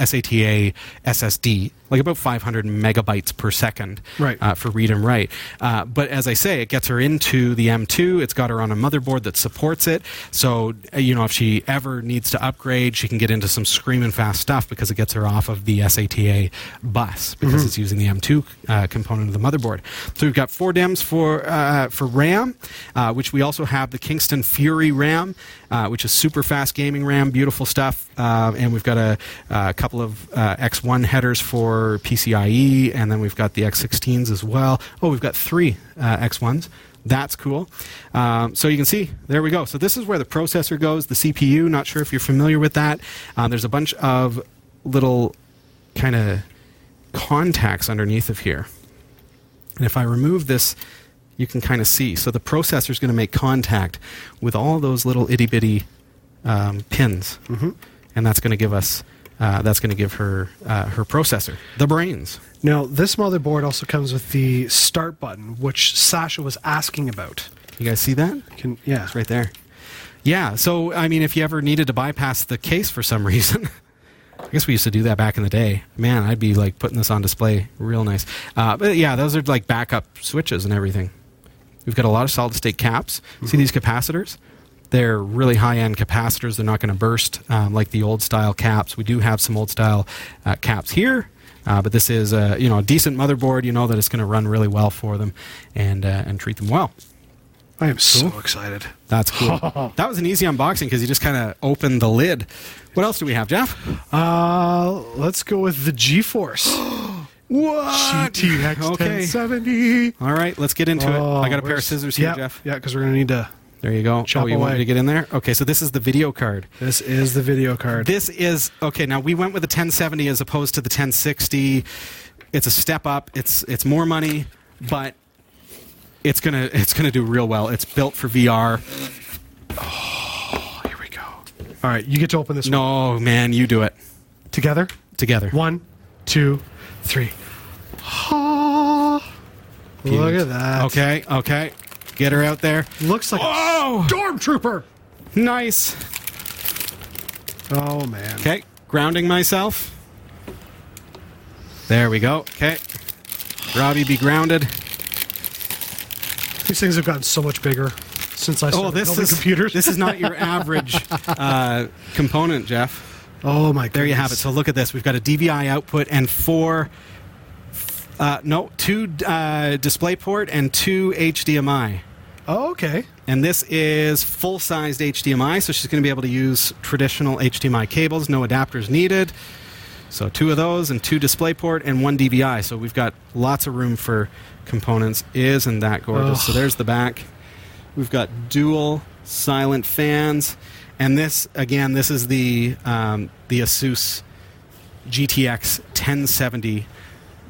SSD, like about 500 megabytes per second, right, for read and write. But as I say, it gets her into the M2. It's got her on a motherboard that supports it. So, if she ever needs to upgrade, she can get into some screaming fast stuff because it gets her off of the SATA bus because it's using the M2 component of the motherboard. So we've got 4 DIMMs for RAM, which we also have the Kingston Fury RAM, which is super fast gaming RAM, beautiful stuff. And we've got a couple of X1 headers for PCIe, and then we've got the X16s as well. Oh, we've got 3 X1s. That's cool. So you can see, there we go. So this is where the processor goes, the CPU. Not sure if you're familiar with that. There's a bunch of little kind of contacts underneath of here. And if I remove this, you can kind of see. So the processor is going to make contact with all those little itty-bitty pins. Mm-hmm. And that's going to give us, her processor, the brains. Now, this motherboard also comes with the start button, which Sasha was asking about. You guys see that? Yeah. It's right there. Yeah. So, if you ever needed to bypass the case for some reason, I guess we used to do that back in the day. Man, I'd be like putting this on display real nice. But yeah, those are like backup switches and everything. We've got a lot of solid state caps. Mm-hmm. See these capacitors? They're really high-end capacitors. They're not going to burst like the old-style caps. We do have some old-style caps here, but this is a decent motherboard. You know that it's going to run really well for them and treat them well. I am so excited. That's cool. That was an easy unboxing because you just kind of opened the lid. What else do we have, Jeff? Let's go with the GeForce. What? GTX 1070. All right, let's get into it. I got a pair of scissors here, Jeff. Yeah, because we're going to need to... There you go. Chop away. Want me to get in there? Okay, so this is the video card. This is the video card. Okay, now we went with the 1070 as opposed to the 1060. It's a step up. It's more money, but it's gonna do real well. It's built for VR. Oh, here we go. All right, you get to open this one. No, man, you do it. Together? Together. 1, 2, 3. Oh, look at that. Okay. Get her out there. Looks like a stormtrooper. Nice. Oh, man. Okay, grounding myself. There we go. Okay. Robbie, be grounded. These things have gotten so much bigger since I started building computers. This is not your average component, Jeff. Oh, my goodness. There you have it. So look at this. We've got a DVI output and 2 DisplayPort and 2 HDMI. Oh, okay. And this is full-sized HDMI, so she's going to be able to use traditional HDMI cables, no adapters needed. So two of those and two DisplayPort and one DVI. So we've got lots of room for components. Isn't that gorgeous? Oh. So there's the back. We've got dual silent fans. And this, again, this is the ASUS GTX 1070.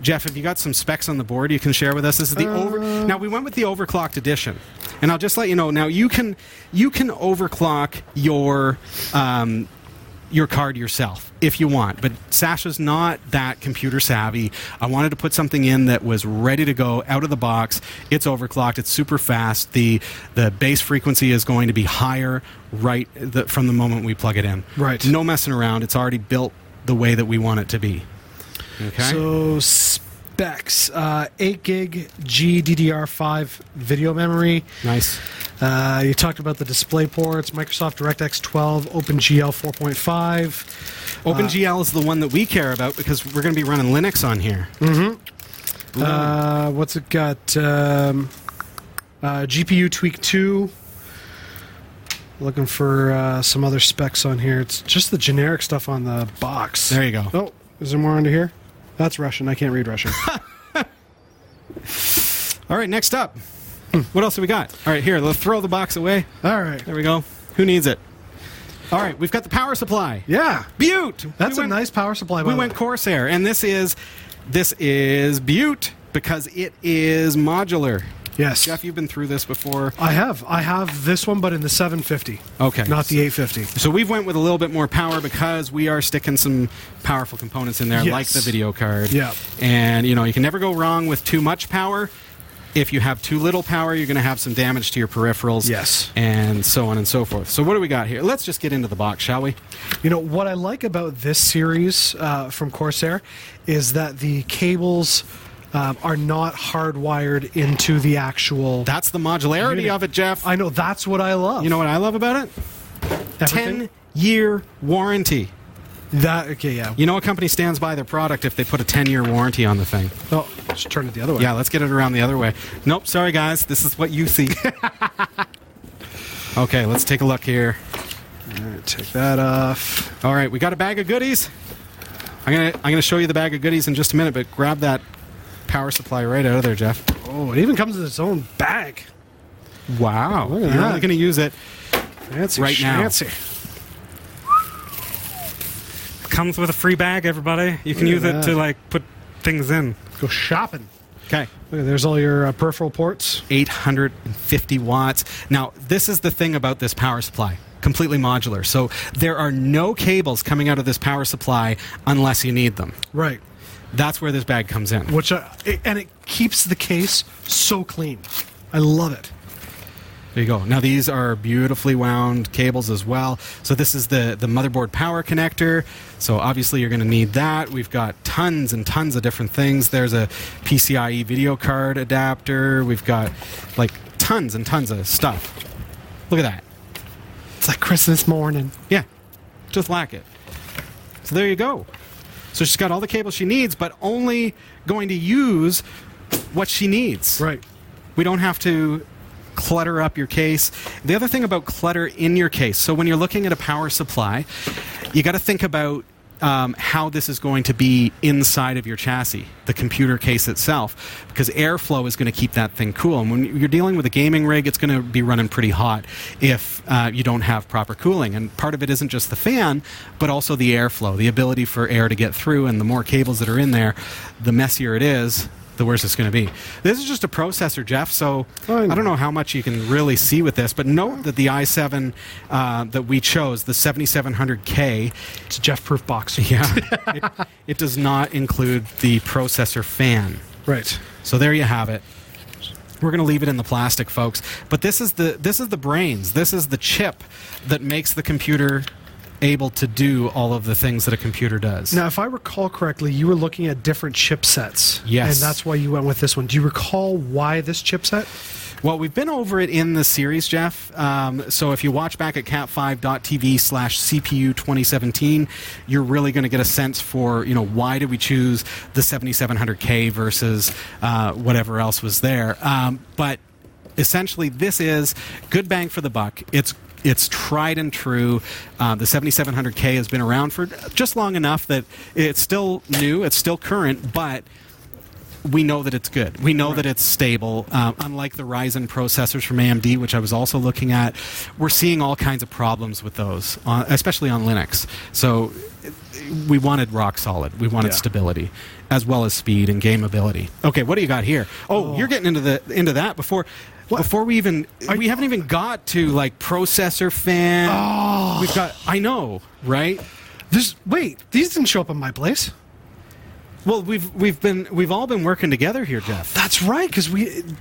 Jeff, have you got some specs on the board you can share with us? This is the Now, we went with the overclocked edition. And I'll just let you know, now you can overclock your card yourself if you want, but Sasha's not that computer savvy. I wanted to put something in that was ready to go out of the box. It's overclocked. It's super fast. The base frequency is going to be higher from the moment we plug it in. Right. No messing around. It's already built the way that we want it to be. Okay. So specs: 8 gig GDDR5 video memory. Nice. You talked about the display ports, Microsoft DirectX 12, OpenGL 4.5. OpenGL is the one that we care about because we're going to be running Linux on here. Mm-hmm. What's it got? GPU Tweak 2. Looking for some other specs on here. It's just the generic stuff on the box. There you go. Oh, is there more under here? That's Russian. I can't read Russian. All right, next up. What else do we got? All right, here, let's throw the box away. All right. There we go. Who needs it? All right, we've got the power supply. Yeah. Butte. That's a nice power supply. We went Corsair, and this is Butte because it is modular. Yes. Jeff, you've been through this before. I have this one, but in the 750. Okay. Not the 850. So we've went with a little bit more power because we are sticking some powerful components in there, yes, like the video card. Yeah. And, you can never go wrong with too much power. If you have too little power, you're going to have some damage to your peripherals. Yes. And so on and so forth. So what do we got here? Let's just get into the box, shall we? What I like about this series from Corsair is that the cables are not hardwired into the actual... That's the modularity unit of it, Jeff. I know. That's what I love. You know what I love about it? 10-year warranty. You know, a company stands by their product if they put a 10-year warranty on the thing. Oh, just turn it the other way. Yeah, let's get it around the other way. Nope, sorry guys, this is what you see. Okay, let's take a look here. All right, take that off. All right, we got a bag of goodies. I'm gonna show you the bag of goodies in just a minute, but grab that power supply right out of there, Jeff. Oh, it even comes in its own bag. Wow, look at that. You're only gonna use it fancy. Now. Comes with a free bag, everybody. You can use it to put things in. Go shopping. Okay. There's all your peripheral ports. 850 watts. Now, this is the thing about this power supply. Completely modular. So there are no cables coming out of this power supply unless you need them. Right. That's where this bag comes in. And it keeps the case so clean. I love it. There you go. Now, these are beautifully wound cables as well. So this is the motherboard power connector. So obviously you're going to need that. We've got tons and tons of different things. There's a PCIe video card adapter. We've got, tons and tons of stuff. Look at that. It's like Christmas morning. Yeah. Just like it. So there you go. So she's got all the cables she needs, but only going to use what she needs. Right. We don't have to clutter up your case. The other thing about clutter in your case, so when you're looking at a power supply, you got to think about how this is going to be inside of your chassis, the computer case itself, because airflow is going to keep that thing cool. And when you're dealing with a gaming rig, it's going to be running pretty hot if you don't have proper cooling. And part of it isn't just the fan, but also the airflow, the ability for air to get through. And the more cables that are in there, the messier it is, the worse it's going to be. This is just a processor, Jeff, so I don't know how much you can really see with this, but note that the i7 that we chose, the 7700K... It's a Jeff-proof box. Yeah. it does not include the processor fan. Right. So there you have it. We're going to leave it in the plastic, folks. But this is the brains. This is the chip that makes the computer able to do all of the things that a computer does. Now, if I recall correctly, you were looking at different chipsets. Yes. And that's why you went with this one. Do you recall why this chipset? Well, we've been over it in the series, Jeff. So if you watch back at cat5.tv/CPU2017, you're really going to get a sense for, why did we choose the 7700K versus whatever else was there. But essentially, this is good bang for the buck. It's It's tried and true. The 7700K has been around for just long enough that it's still new, it's still current, but we know that it's good. We know that it's stable. Unlike the Ryzen processors from AMD, which I was also looking at, we're seeing all kinds of problems with those, especially on Linux. So we wanted rock solid. We wanted stability, as well as speed and gameability. Okay, what do you got here? Oh. You're getting into that before... What? Before we even, we haven't even got to like processor fan. Oh. We've got, I know, right? Wait, these didn't show up in my place. Well, we've all been working together here, Jeff. That's right, because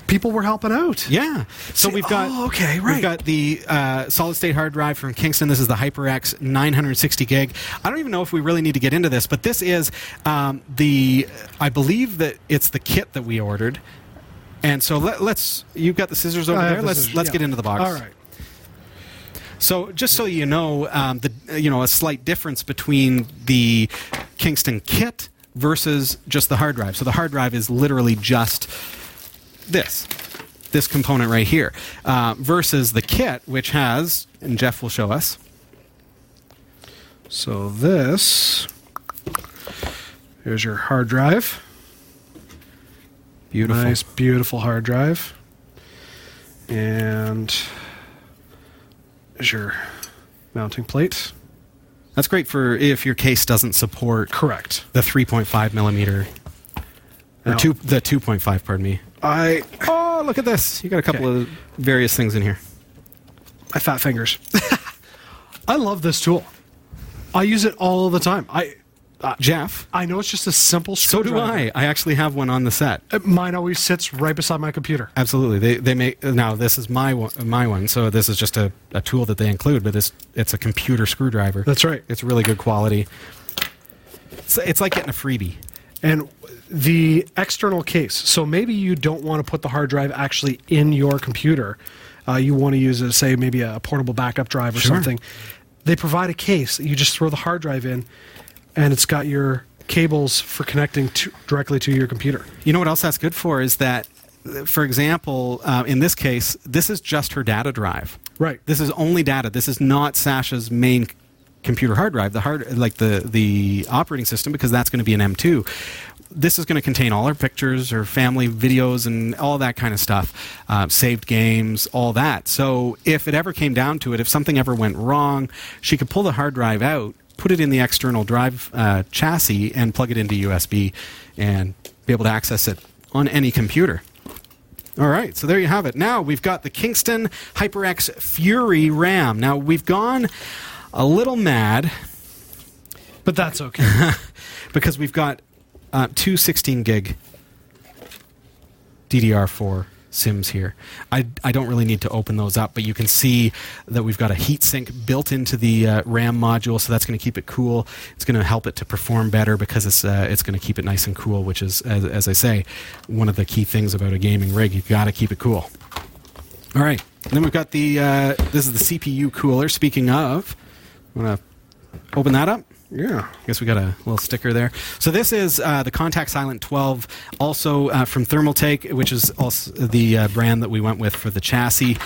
people were helping out. Yeah. So we've got we've got the solid state hard drive from Kingston. This is the HyperX 960 gig. I don't even know if we really need to get into this, but this is I believe that it's the kit that we ordered. And so let's you've got the scissors over there. Let's get into the box. All right. So just so you know, a slight difference between the Kingston kit versus just the hard drive. So the hard drive is literally just this component right here, versus the kit, which has, and Jeff will show us. So here's your hard drive. Beautiful. Nice, beautiful hard drive. And there's your mounting plate. That's great for if your case doesn't support the 3.5 millimeter. The 2.5, pardon me. Look at this. You got a couple of various things in here. My fat fingers. I love this tool. I use it all the time. Jeff, I know it's just a simple screwdriver. So do I. I actually have one on the set. Mine always sits right beside my computer. Absolutely. They make now. This is my one. So this is just a tool that they include, but it's a computer screwdriver. That's right. It's really good quality. It's like getting a freebie. And the external case. So maybe you don't want to put the hard drive actually in your computer. You want to use it, say maybe a portable backup drive or something. They provide a case. You just throw the hard drive in. And it's got your cables for connecting directly to your computer. You know what else that's good for is that, for example, in this case, this is just her data drive. Right. This is only data. This is not Sasha's main computer hard drive, the operating system, because that's going to be an M2. This is going to contain all her pictures, her family videos, and all that kind of stuff, saved games, all that. So if it ever came down to it, if something ever went wrong, she could pull the hard drive out, put it in the external drive chassis and plug it into USB and be able to access it on any computer. All right, so there you have it. Now we've got the Kingston HyperX Fury RAM. Now we've gone a little mad. But that's okay. Because we've got two 16-gig DDR4 SIMs here. I don't really need to open those up, but you can see that we've got a heatsink built into the RAM module, so that's going to keep it cool. It's going to help it to perform better because it's going to keep it nice and cool, which is, as I say, one of the key things about a gaming rig. You've got to keep it cool. All right. And then we've got the this is the CPU cooler. Speaking of, want to open that up? Yeah. I guess we got a little sticker there. So this is the Contact Silent 12, also from Thermaltake, which is also the brand that we went with for the chassis.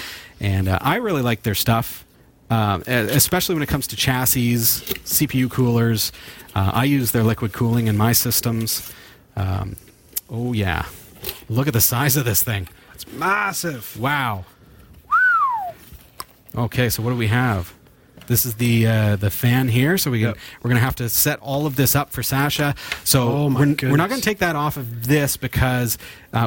And I really like their stuff, especially when it comes to chassis, CPU coolers. I use their liquid cooling in my systems. Oh, yeah. Look at the size of this thing. It's massive. Wow. Okay, so what do we have? This is the fan here, so we're going to have to set all of this up for Sasha. So we're not going to take that off of this because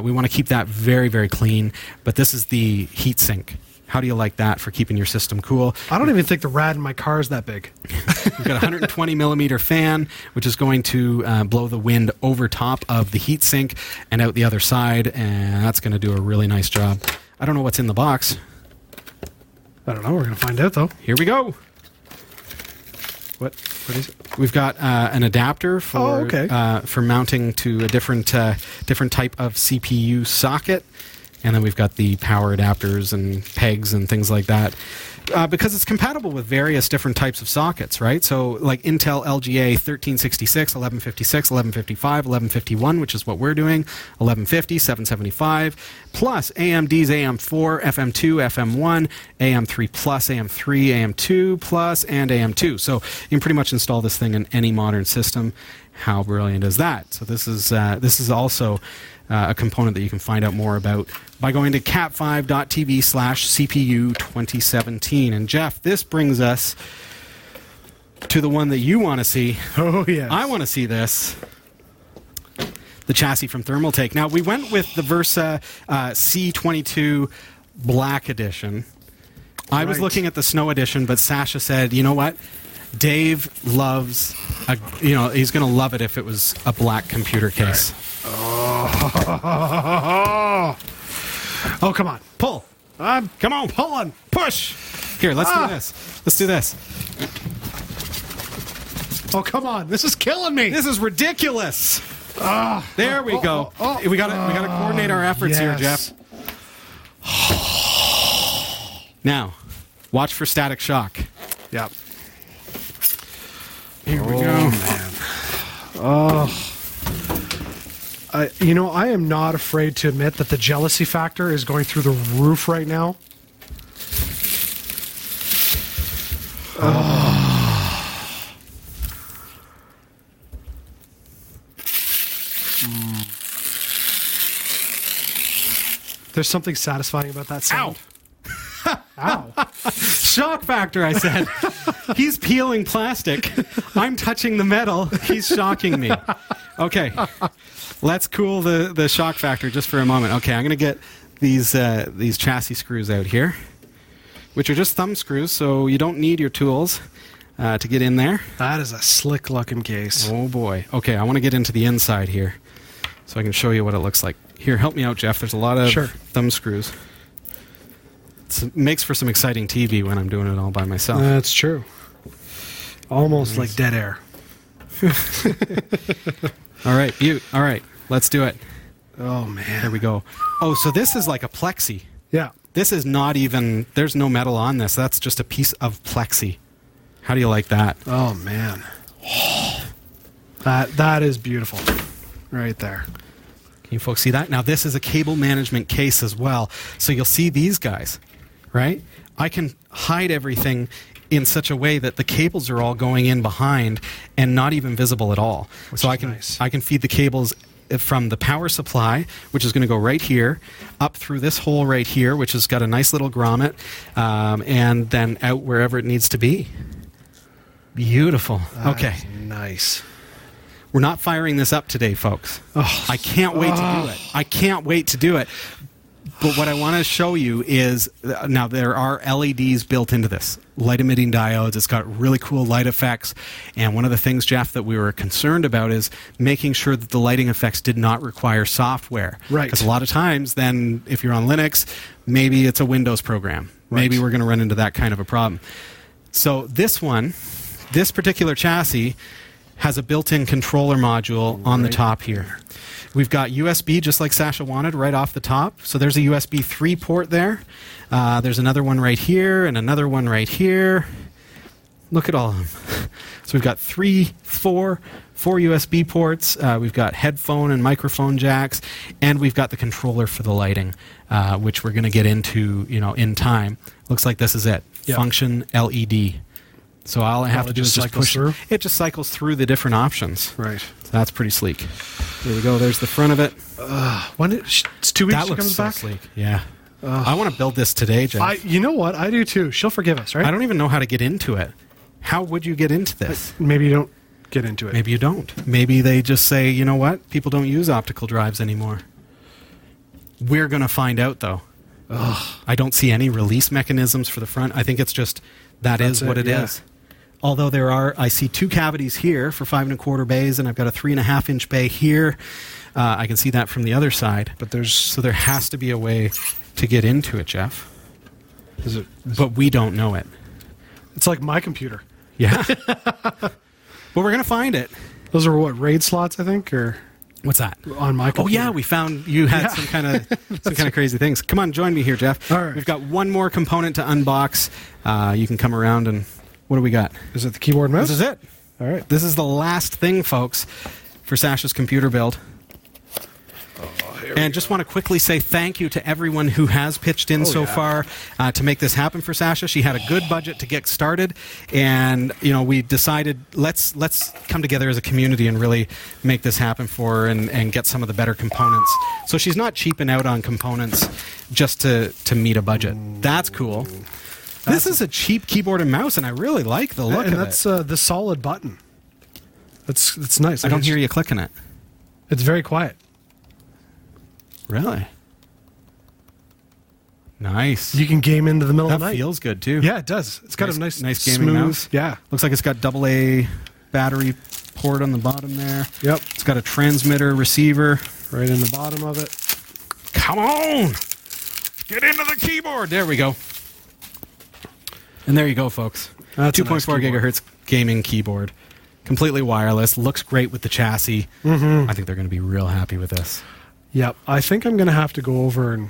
we want to keep that very, very clean. But this is the heatsink. How do you like that for keeping your system cool? I don't even think the rad in my car is that big. We've got a 120-millimeter fan, which is going to blow the wind over top of the heatsink and out the other side, and that's going to do a really nice job. I don't know what's in the box. I don't know. We're going to find out, though. Here we go. What is it? We've got an adapter for mounting to a different type of CPU socket. And then we've got the power adapters and pegs and things like that. Because it's compatible with various different types of sockets, right? So like Intel LGA 1366, 1156, 1155, 1151, which is what we're doing, 1150, 775, plus AMD's AM4, FM2, FM1, AM3 Plus, AM3, AM2 Plus, and AM2. So you can pretty much install this thing in any modern system. How brilliant is that? So this is also a component that you can find out more about by going to cat5.tv/CPU2017. And Jeff, this brings us to the one that you want to see. Oh, yes. I want to see this. The chassis from Thermaltake. Now, we went with the Versa C22 Black Edition. Right. I was looking at the Snow Edition, but Sasha said, you know what? Dave loves, he's going to love it if it was a black computer case. Right. Oh, come on. Pull. Come on, pull and push. Here, let's do this. Let's do this. Oh, come on. This is killing me. This is ridiculous. There we go. We got to coordinate our efforts here, Jeff. Now, watch for static shock. Yep. Here we go. Man. I am not afraid to admit that the jealousy factor is going through the roof right now. There's something satisfying about that sound. Ow. Ow. Shock factor, I said. He's peeling plastic. I'm touching the metal. He's shocking me. Okay. Let's cool the shock factor just for a moment. Okay, I'm going to get these chassis screws out here, which are just thumb screws, so you don't need your tools to get in there. That is a slick looking case. Oh, boy. Okay, I want to get into the inside here so I can show you what it looks like. Here, help me out, Jeff. There's a lot of thumb screws. It makes for some exciting TV when I'm doing it all by myself. That's true. Almost like dead air. All right, Butte. All right, let's do it. Oh, man. There we go. Oh, so this is like a plexi. Yeah. This is not even, there's no metal on this. That's just a piece of plexi. How do you like that? Oh, man. That is beautiful right there. You folks see that? Now, this is a cable management case as well. So you'll see these guys, right? I can hide everything in such a way that the cables are all going in behind and not even visible at all. Which so I can nice. I can feed the cables from the power supply, which is going to go right here, up through this hole right here, which has got a nice little grommet, and then out wherever it needs to be. Beautiful. That okay. Nice. We're not firing this up today, folks. Oh. I can't wait to do it. I can't wait to do it. But what I want to show you is, now there are LEDs built into this, light-emitting diodes. It's got really cool light effects. And one of the things, Jeff, that we were concerned about is making sure that the lighting effects did not require software. Right. Because a lot of times, then, if you're on Linux, maybe it's a Windows program. Right. Maybe we're going to run into that kind of a problem. So this one, this particular chassis, has a built-in controller module on the top here. We've got USB, just like Sasha wanted, right off the top. So there's a USB 3 port there. There's another one right here and another one right here. Look at all of them. So we've got four USB ports. We've got headphone and microphone jacks. And we've got the controller for the lighting, which we're going to get into in time. Looks like this is it. Yep. Function LED. So all I have to do is just push through. It just cycles through the different options. Right. So that's pretty sleek. There we go. There's the front of it. It's 2 weeks that she looks comes so back? Sleek. Yeah. I want to build this today, Jeff. You know what? I do too. She'll forgive us, right? I don't even know how to get into it. How would you get into this? Maybe you don't get into it. Maybe you don't. Maybe they just say, you know what? People don't use optical drives anymore. We're going to find out, though. I don't see any release mechanisms for the front. I think it's just that's what it is. Although I see two cavities here for 5 1/4 bays, and I've got a 3.5-inch bay here. I can see that from the other side. But there has to be a way to get into it, Jeff. But we don't know it. It's like my computer. Yeah. But we're going to find it. Those are what, RAID slots, I think? What's that? On my computer. Oh, yeah, we found you had some kind of crazy things. Come on, join me here, Jeff. All right. We've got one more component to unbox. You can come around and... What do we got? Is it the keyboard mouse? This is it. All right. This is the last thing, folks, for Sasha's computer build. And just want to quickly say thank you to everyone who has pitched in far to make this happen for Sasha. She had a good budget to get started, and you know we decided let's come together as a community and really make this happen for her and get some of the better components. So she's not cheaping out on components just to meet a budget. That's cool. This is a cheap keyboard and mouse, and I really like the look of it. And that's the solid button. That's nice. I don't hear you clicking it. It's very quiet. Really? Nice. You can game into the middle of the night. That feels good, too. Yeah, it does. It's got a nice gaming smooth mouse. Yeah. Looks like it's got AA battery port on the bottom there. Yep. It's got a transmitter, receiver. Right in the bottom of it. Come on! Get into the keyboard! There we go. And there you go, folks. 2.4 gigahertz gaming keyboard. Completely wireless. Looks great with the chassis. Mm-hmm. I think they're going to be real happy with this. Yeah, I think I'm going to have to go over and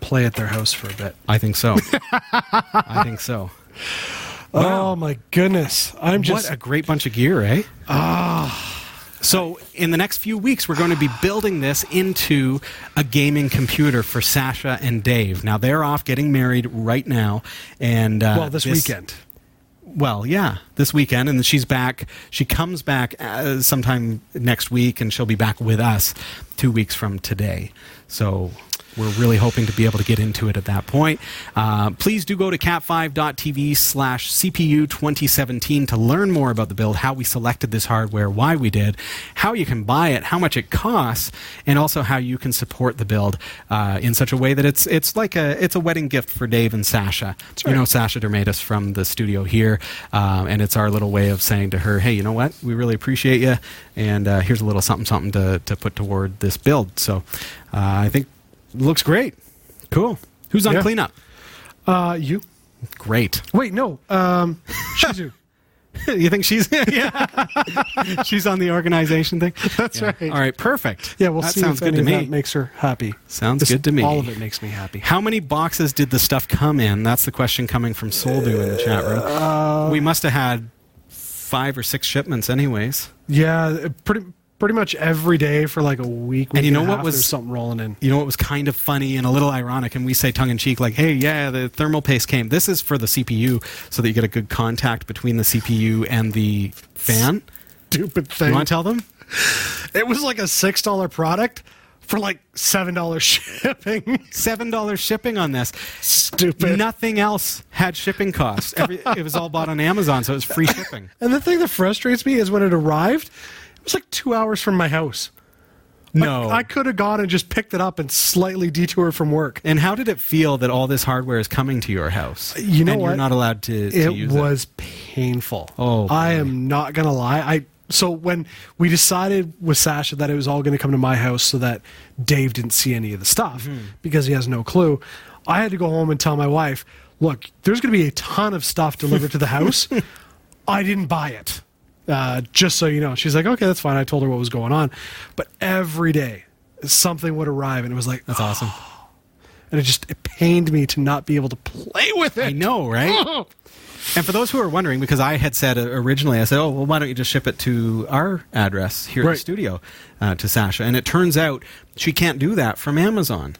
play at their house for a bit. I think so. I think so. Wow. Oh, my goodness. What a great bunch of gear, eh? Ah. So in the next few weeks, we're going to be building this into a gaming computer for Sasha and Dave. Now, they're off getting married right now. And this weekend. Well, yeah, this weekend, and she's back. She comes back sometime next week, and she'll be back with us 2 weeks from today. So we're really hoping to be able to get into it at that point. Please do go to cat5.tv/CPU2017 to learn more about the build, how we selected this hardware, why we did, how you can buy it, how much it costs, and also how you can support the build in such a way that it's a wedding gift for Dave and Sasha. Right. You know Sasha Dermatis from the studio here. And it's our little way of saying to her, hey, you know what? We really appreciate you. And here's a little something to put toward this build. So I think it looks great. Cool. Who's on cleanup? You. Great. Wait, no. Shizu. You think she's she's on the organization thing? That's right. All right, perfect. Yeah, that see sounds if good to me. That makes her happy. Sounds good to me. All of it makes me happy. How many boxes did the stuff come in? That's the question coming from Soldu in the chat room. We must have had 5 or 6 shipments anyways. Yeah, pretty much every day for like a week. And you know what was something rolling in? You know what was kind of funny and a little ironic, and we say tongue in cheek, like, "Hey, yeah, the thermal paste came." This is for the CPU, so that you get a good contact between the CPU and the fan. Stupid thing. You want to tell them? It was like a $6 product for like $7 shipping. $7 shipping on this. Stupid. Nothing else had shipping costs. It was all bought on Amazon, so it was free shipping. And the thing that frustrates me is when it arrived. It was like 2 hours from my house. No. I could have gone and just picked it up and slightly detoured from work. And how did it feel that all this hardware is coming to your house? You know what? You're not allowed to use it. It was painful. Oh, boy. I am not going to lie. So when we decided with Sasha that it was all going to come to my house so that Dave didn't see any of the stuff because he has no clue, I had to go home and tell my wife, look, there's going to be a ton of stuff delivered to the house. I didn't buy it. Just so you know. She's like, okay, that's fine. I told her what was going on. But every day, something would arrive, and it was like, that's awesome. And it pained me to not be able to play with it. I know, right? Oh. And for those who are wondering, because I had said originally, I said, oh, well, why don't you just ship it to our address here at the studio to Sasha? And it turns out she can't do that from Amazon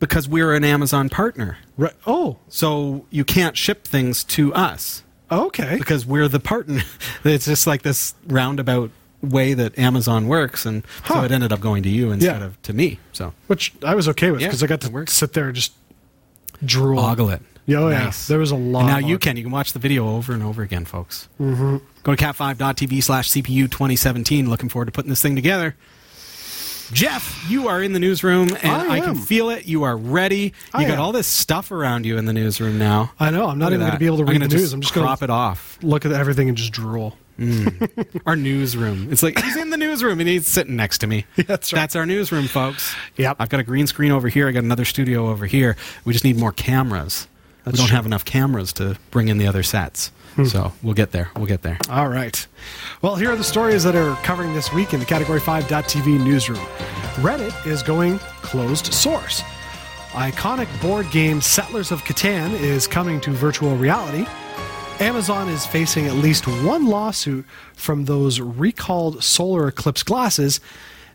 because we're an Amazon partner. Right. Oh. So you can't ship things to us. Okay. Because we're the partner. It's just like this roundabout way that Amazon works, and so it ended up going to you instead of to me. So, which I was okay with because I got to sit there and just drool. Ogle it. Oh, yeah. Nice. There was a lot. And now you can watch the video over and over again, folks. Mm-hmm. Go to cat5.tv/CPU2017. Looking forward to putting this thing together. Jeff, you are in the newsroom, and I can feel it. You are ready. You got all this stuff around you in the newsroom now. I know. I'm not even going to be able to read the news. I'm just going to crop it off. Look at everything and just drool. Our newsroom. It's like, he's in the newsroom, and he's sitting next to me. That's right. That's our newsroom, folks. Yep. I've got a green screen over here. I got another studio over here. We just need more cameras. That's we don't have enough cameras to bring in the other sets. So we'll get there. We'll get there. All right. Well, here are the stories that are covering this week in the Category 5.tv newsroom. Reddit is going closed source. Iconic board game Settlers of Catan is coming to virtual reality. Amazon is facing at least one lawsuit from those recalled solar eclipse glasses.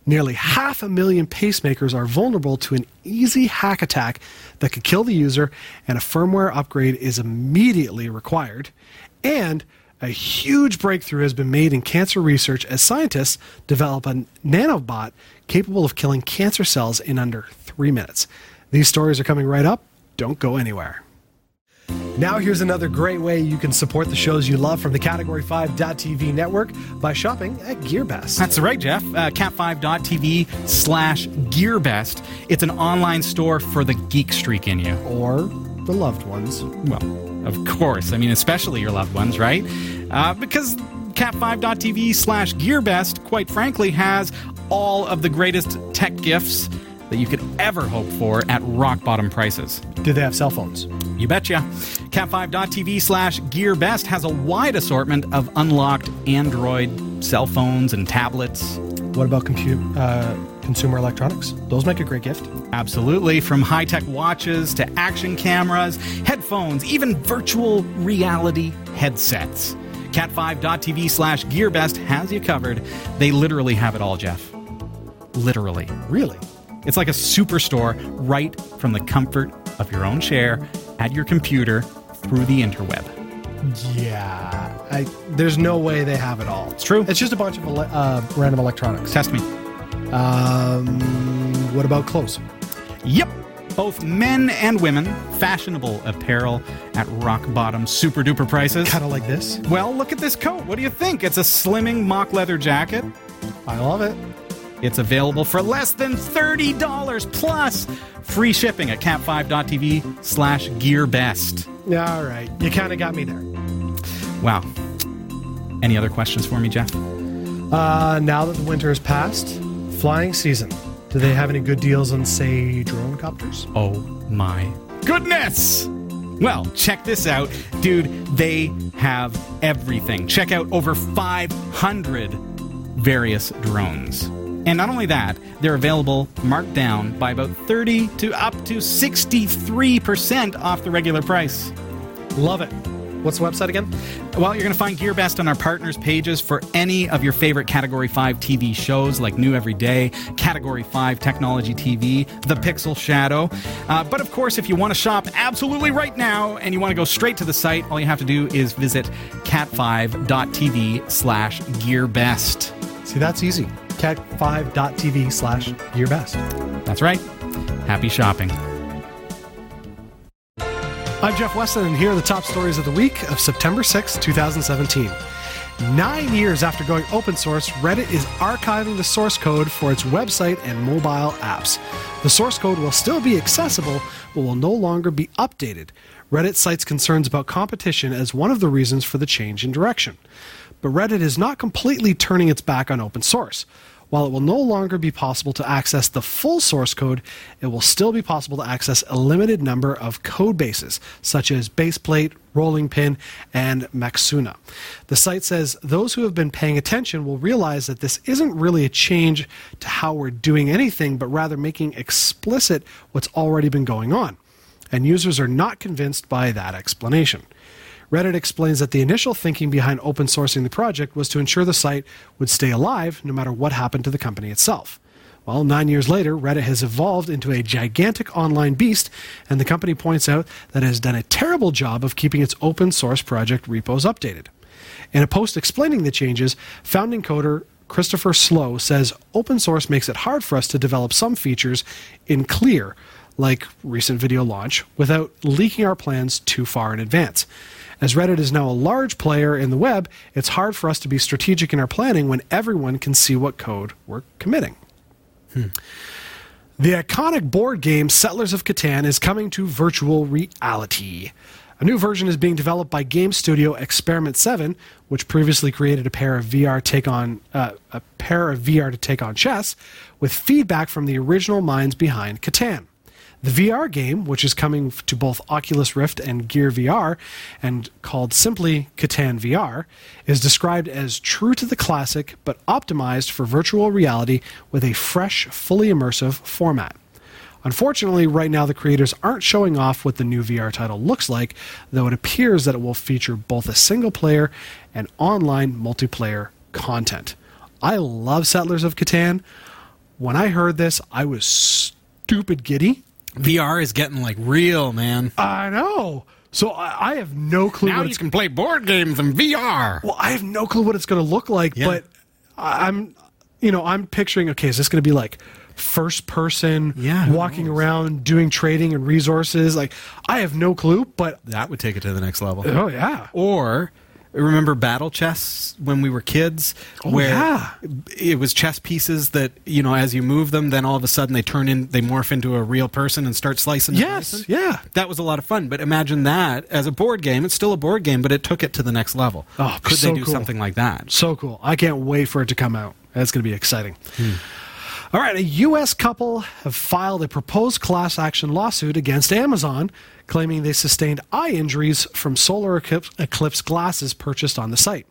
Nearly 500,000 pacemakers are vulnerable to an easy hack attack that could kill the user, and a firmware upgrade is immediately required. And a huge breakthrough has been made in cancer research as scientists develop a nanobot capable of killing cancer cells in under 3 minutes. These stories are coming right up. Don't go anywhere. Now here's another great way you can support the shows you love from the Category 5.tv network by shopping at GearBest. That's right, Jeff. Cat5.tv/GearBest. It's an online store for the geek streak in you. Or the loved ones. Well, of course. I mean, especially your loved ones, right? Because Cat5.tv/GearBest, quite frankly, has all of the greatest tech gifts that you could ever hope for at rock bottom prices. Do they have cell phones? You betcha. Cat5.tv/GearBest has a wide assortment of unlocked Android cell phones and tablets. What about consumer electronics? Those make a great gift. Absolutely. From high-tech watches to action cameras, headphones, even virtual reality headsets. Cat5.tv/GearBest has you covered. They literally have it all, Jeff. Literally. Really? It's like a superstore right from the comfort of your own chair, at your computer, through the interweb. Yeah. There's no way they have it all. It's true. It's just a bunch of random electronics. Test me. What about clothes? Yep. Both men and women, fashionable apparel at rock-bottom super-duper prices. Kind of like this? Well, look at this coat. What do you think? It's a slimming mock leather jacket. I love it. It's available for less than $30 plus free shipping at cat5.tv/GearBest. All right. You kind of got me there. Wow. Any other questions for me, Jeff? Now that the winter has passed, flying season, do they have any good deals on, say, drone copters? Oh, my goodness. Well, check this out. Dude, they have everything. Check out over 500 various drones. And not only that, they're available marked down by about 30 to up to 63% off the regular price. Love it. What's the website again? Well, you're going to find GearBest on our partners pages for any of your favorite Category 5 TV shows like New Every Day, Category 5 Technology TV, The Pixel Shadow. But of course, if you want to shop absolutely right now and you want to go straight to the site, all you have to do is visit cat5.tv/GearBest. See, that's easy. Cat5.tv/GearBest. That's right. Happy shopping. I'm Jeff Weston, and here are the top stories of the week of September 6, 2017. 9 years after going open source, Reddit is archiving the source code for its website and mobile apps. The source code will still be accessible, but will no longer be updated. Reddit cites concerns about competition as one of the reasons for the change in direction. But Reddit is not completely turning its back on open source. While it will no longer be possible to access the full source code, it will still be possible to access a limited number of code bases, such as Baseplate, Rolling Pin, and Maxuna. The site says those who have been paying attention will realize that this isn't really a change to how we're doing anything, but rather making explicit what's already been going on. And users are not convinced by that explanation. Reddit explains that the initial thinking behind open sourcing the project was to ensure the site would stay alive no matter what happened to the company itself. Well, 9 years later, Reddit has evolved into a gigantic online beast, and the company points out that it has done a terrible job of keeping its open source project repos updated. In a post explaining the changes, founding coder Christopher Slow says open source makes it hard for us to develop some features in clear, like recent video launch, without leaking our plans too far in advance. As Reddit is now a large player in the web, it's hard for us to be strategic in our planning when everyone can see what code we're committing. The iconic board game Settlers of Catan is coming to virtual reality. A new version is being developed by game studio Experiment 7, which previously created a pair of VR to take on chess, with feedback from the original minds behind Catan. The VR game, which is coming to both Oculus Rift and Gear VR, and called simply Catan VR, is described as true to the classic but optimized for virtual reality with a fresh, fully immersive format. Unfortunately, right now the creators aren't showing off what the new VR title looks like, though it appears that it will feature both a single-player and online multiplayer content. I love Settlers of Catan. When I heard this, I was stupid giddy. VR is getting, like, real, man. I know. So I have no clue now what it's... Now you can play board games in VR. Well, I have no clue what it's going to look like, but I'm picturing, okay, is this going to be, like, first person, walking around, doing trading and resources? Like, I have no clue, but... That would take it to the next level. Oh, yeah. Or... Remember battle chess when we were kids, it was chess pieces that, you know, as you move them, then all of a sudden they morph into a real person and start slicing. Yes, yeah, that was a lot of fun. But imagine that as a board game. It's still a board game, but it took it to the next level. Oh, could so they do cool. something like that? So cool! I can't wait for it to come out. That's going to be exciting. All right, a U.S. couple have filed a proposed class action lawsuit against Amazon, claiming they sustained eye injuries from solar eclipse glasses purchased on the site.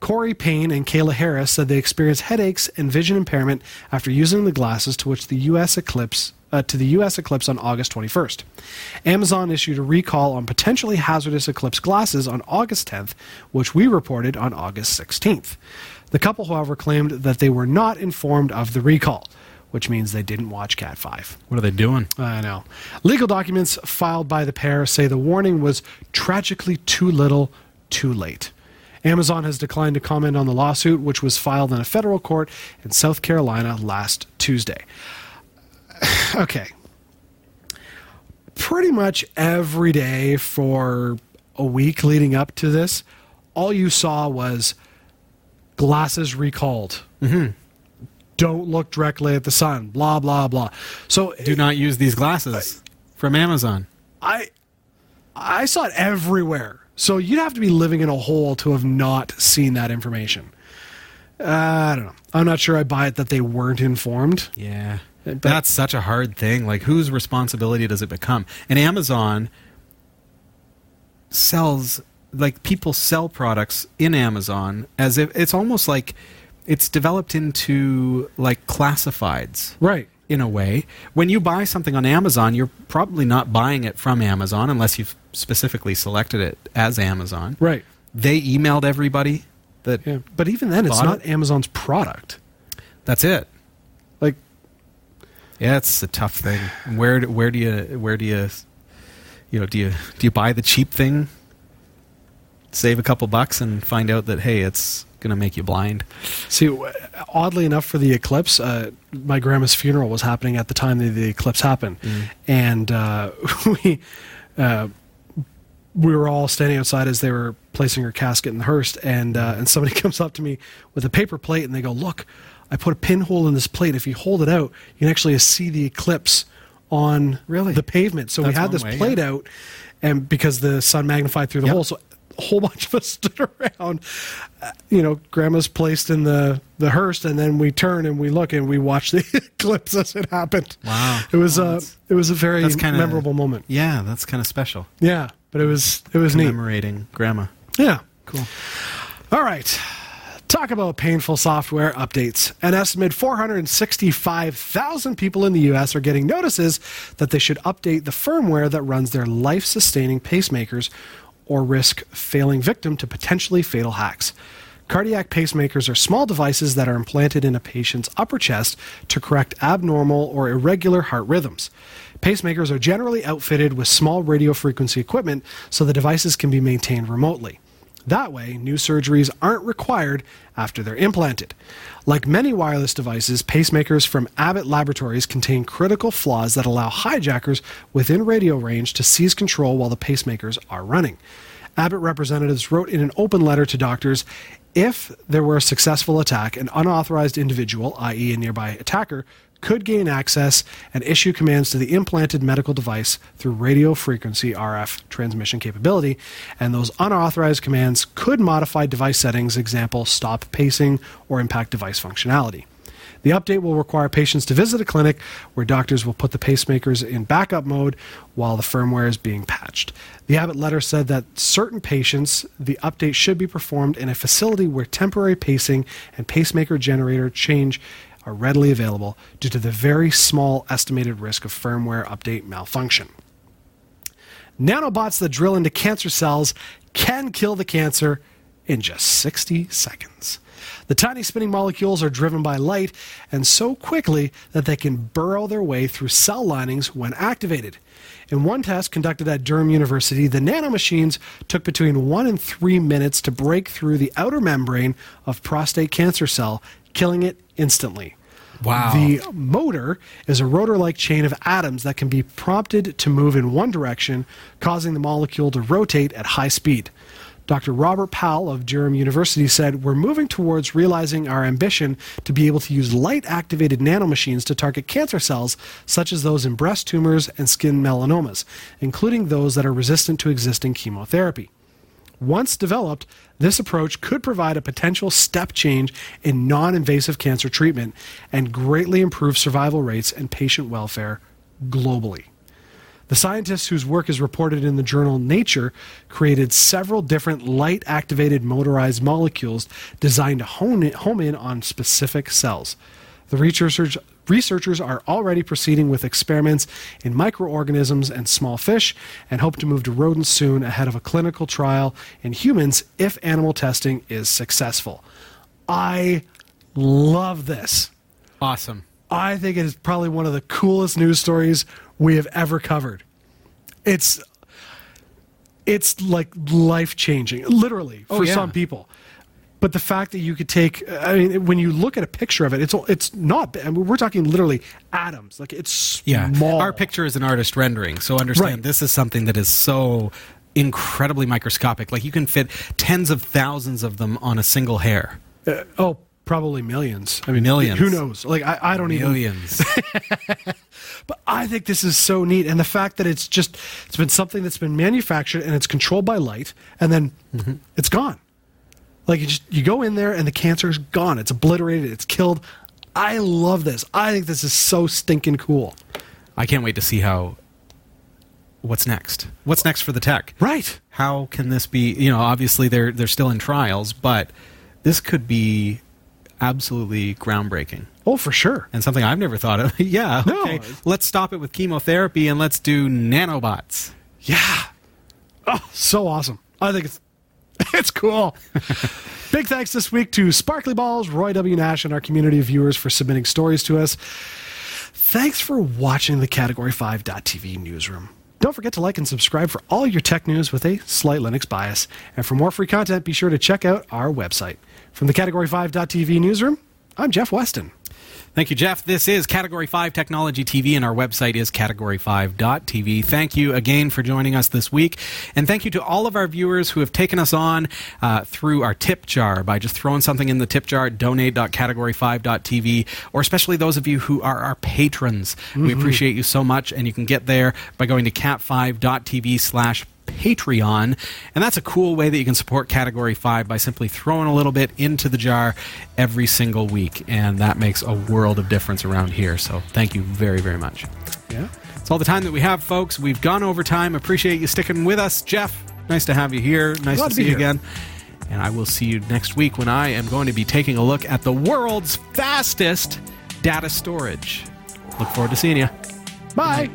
Corey Payne and Kayla Harris said they experienced headaches and vision impairment after using the glasses to the U.S. eclipse on August 21st. Amazon issued a recall on potentially hazardous eclipse glasses on August 10th, which we reported on August 16th. The couple, however, claimed that they were not informed of the recall, which means they didn't watch Cat 5. What are they doing? I know. Legal documents filed by the pair say the warning was tragically too little, too late. Amazon has declined to comment on the lawsuit, which was filed in a federal court in South Carolina last Tuesday. Okay. Pretty much every day for a week leading up to this, all you saw was glasses recalled. Mm-hmm. Don't look directly at the sun. Blah, blah, blah. So do not use these glasses from Amazon. I saw it everywhere. So you'd have to be living in a hole to have not seen that information. I don't know. I'm not sure I buy it that they weren't informed. Yeah. But that's such a hard thing. Like, whose responsibility does it become? And Amazon sells... Like, people sell products in Amazon as if it's almost like it's developed into like classifieds, right? In a way, when you buy something on Amazon, you're probably not buying it from Amazon unless you've specifically selected it as Amazon, right? They emailed everybody that, but even then, it's not Amazon's product. That's it. Like, yeah, it's a tough thing. Where do you buy the cheap thing? Save a couple bucks and find out that, hey, it's going to make you blind. See, oddly enough for the eclipse, my grandma's funeral was happening at the time that the eclipse happened. And we were all standing outside as they were placing her casket in the hearse, and somebody comes up to me with a paper plate, and they go, look, I put a pinhole in this plate. If you hold it out, you can actually see the eclipse on the pavement. So we had this plate out, and because the sun magnified through the hole, so a whole bunch of us stood around. Grandma's placed in the hearse, and then we turn and we look and we watch the eclipse as it happened. Wow. It was a very memorable moment. Yeah, that's kind of special. Yeah, but it was commemorating neat. Grandma. Yeah. Cool. All right. Talk about painful software updates. An estimated 465,000 people in the U.S. are getting notices that they should update the firmware that runs their life-sustaining pacemakers, or risk falling victim to potentially fatal hacks. Cardiac pacemakers are small devices that are implanted in a patient's upper chest to correct abnormal or irregular heart rhythms. Pacemakers are generally outfitted with small radio frequency equipment so the devices can be maintained remotely. That way, new surgeries aren't required after they're implanted. Like many wireless devices, pacemakers from Abbott Laboratories contain critical flaws that allow hijackers within radio range to seize control while the pacemakers are running. Abbott representatives wrote in an open letter to doctors, if there were a successful attack, an unauthorized individual, i.e. a nearby attacker, could gain access and issue commands to the implanted medical device through radio frequency RF transmission capability, and those unauthorized commands could modify device settings, example, stop pacing or impact device functionality. The update will require patients to visit a clinic where doctors will put the pacemakers in backup mode while the firmware is being patched. The Abbott letter said that certain patients, the update should be performed in a facility where temporary pacing and pacemaker generator change are readily available due to the very small estimated risk of firmware update malfunction. Nanobots that drill into cancer cells can kill the cancer in just 60 seconds. The tiny spinning molecules are driven by light and so quickly that they can burrow their way through cell linings when activated. In one test conducted at Durham University, the nanomachines took between 1 and 3 minutes to break through the outer membrane of prostate cancer cell, killing it instantly. Wow. The motor is a rotor-like chain of atoms that can be prompted to move in one direction, causing the molecule to rotate at high speed. Dr. Robert Powell of Durham University said, "We're moving towards realizing our ambition to be able to use light-activated nanomachines to target cancer cells such as those in breast tumors and skin melanomas, including those that are resistant to existing chemotherapy. Once developed, this approach could provide a potential step change in non-invasive cancer treatment and greatly improve survival rates and patient welfare globally." The scientists, whose work is reported in the journal Nature, created several different light-activated motorized molecules designed to home in on specific cells. The researchers are already proceeding with experiments in microorganisms and small fish and hope to move to rodents soon ahead of a clinical trial in humans if animal testing is successful. I love this. Awesome. I think it is probably one of the coolest news stories we have ever covered. It's like life-changing, literally, for some people. But the fact that you could take, I mean, when you look at a picture of it, it's not, I mean, we're talking literally atoms. Like, it's small. Our picture is an artist rendering, so understand this is something that is so incredibly microscopic. Like, you can fit tens of thousands of them on a single hair. Probably millions. I mean, millions. Who knows? Like, I don't even. Millions. But I think this is so neat. And the fact that it's been something that's been manufactured and it's controlled by light, and then it's gone. Like, you go in there and the cancer's gone. It's obliterated. It's killed. I love this. I think this is so stinking cool. I can't wait to see what's next. What's next for the tech? Right. How can this be, obviously they're still in trials, but this could be absolutely groundbreaking. Oh, for sure. And something I've never thought of. Okay. Let's stop it with chemotherapy and let's do nanobots. Yeah. Oh, so awesome. I think it's cool. Big thanks this week to Sparkly Balls, Roy W. Nash, and our community of viewers for submitting stories to us. Thanks for watching the Category 5.tv newsroom. Don't forget to like and subscribe for all your tech news with a slight Linux bias. And for more free content, be sure to check out our website. From the Category 5.tv newsroom, I'm Jeff Weston. Thank you, Jeff. This is Category 5 Technology TV, and our website is category5.tv. Thank you again for joining us this week. And thank you to all of our viewers who have taken us on through our tip jar by just throwing something in the tip jar at donate.category5.tv, or especially those of you who are our patrons. We appreciate you so much, and you can get there by going to cat5.tv/Patreon, and that's a cool way that you can support Category 5 by simply throwing a little bit into the jar every single week, and that makes a world of difference around here. So thank you very, very much. Yeah, it's all the time that we have, folks. We've gone over time. Appreciate you sticking with us, Jeff. Nice to have you here. Nice to see you again. And I will see you next week when I am going to be taking a look at the world's fastest data storage. Look forward to seeing you. Bye.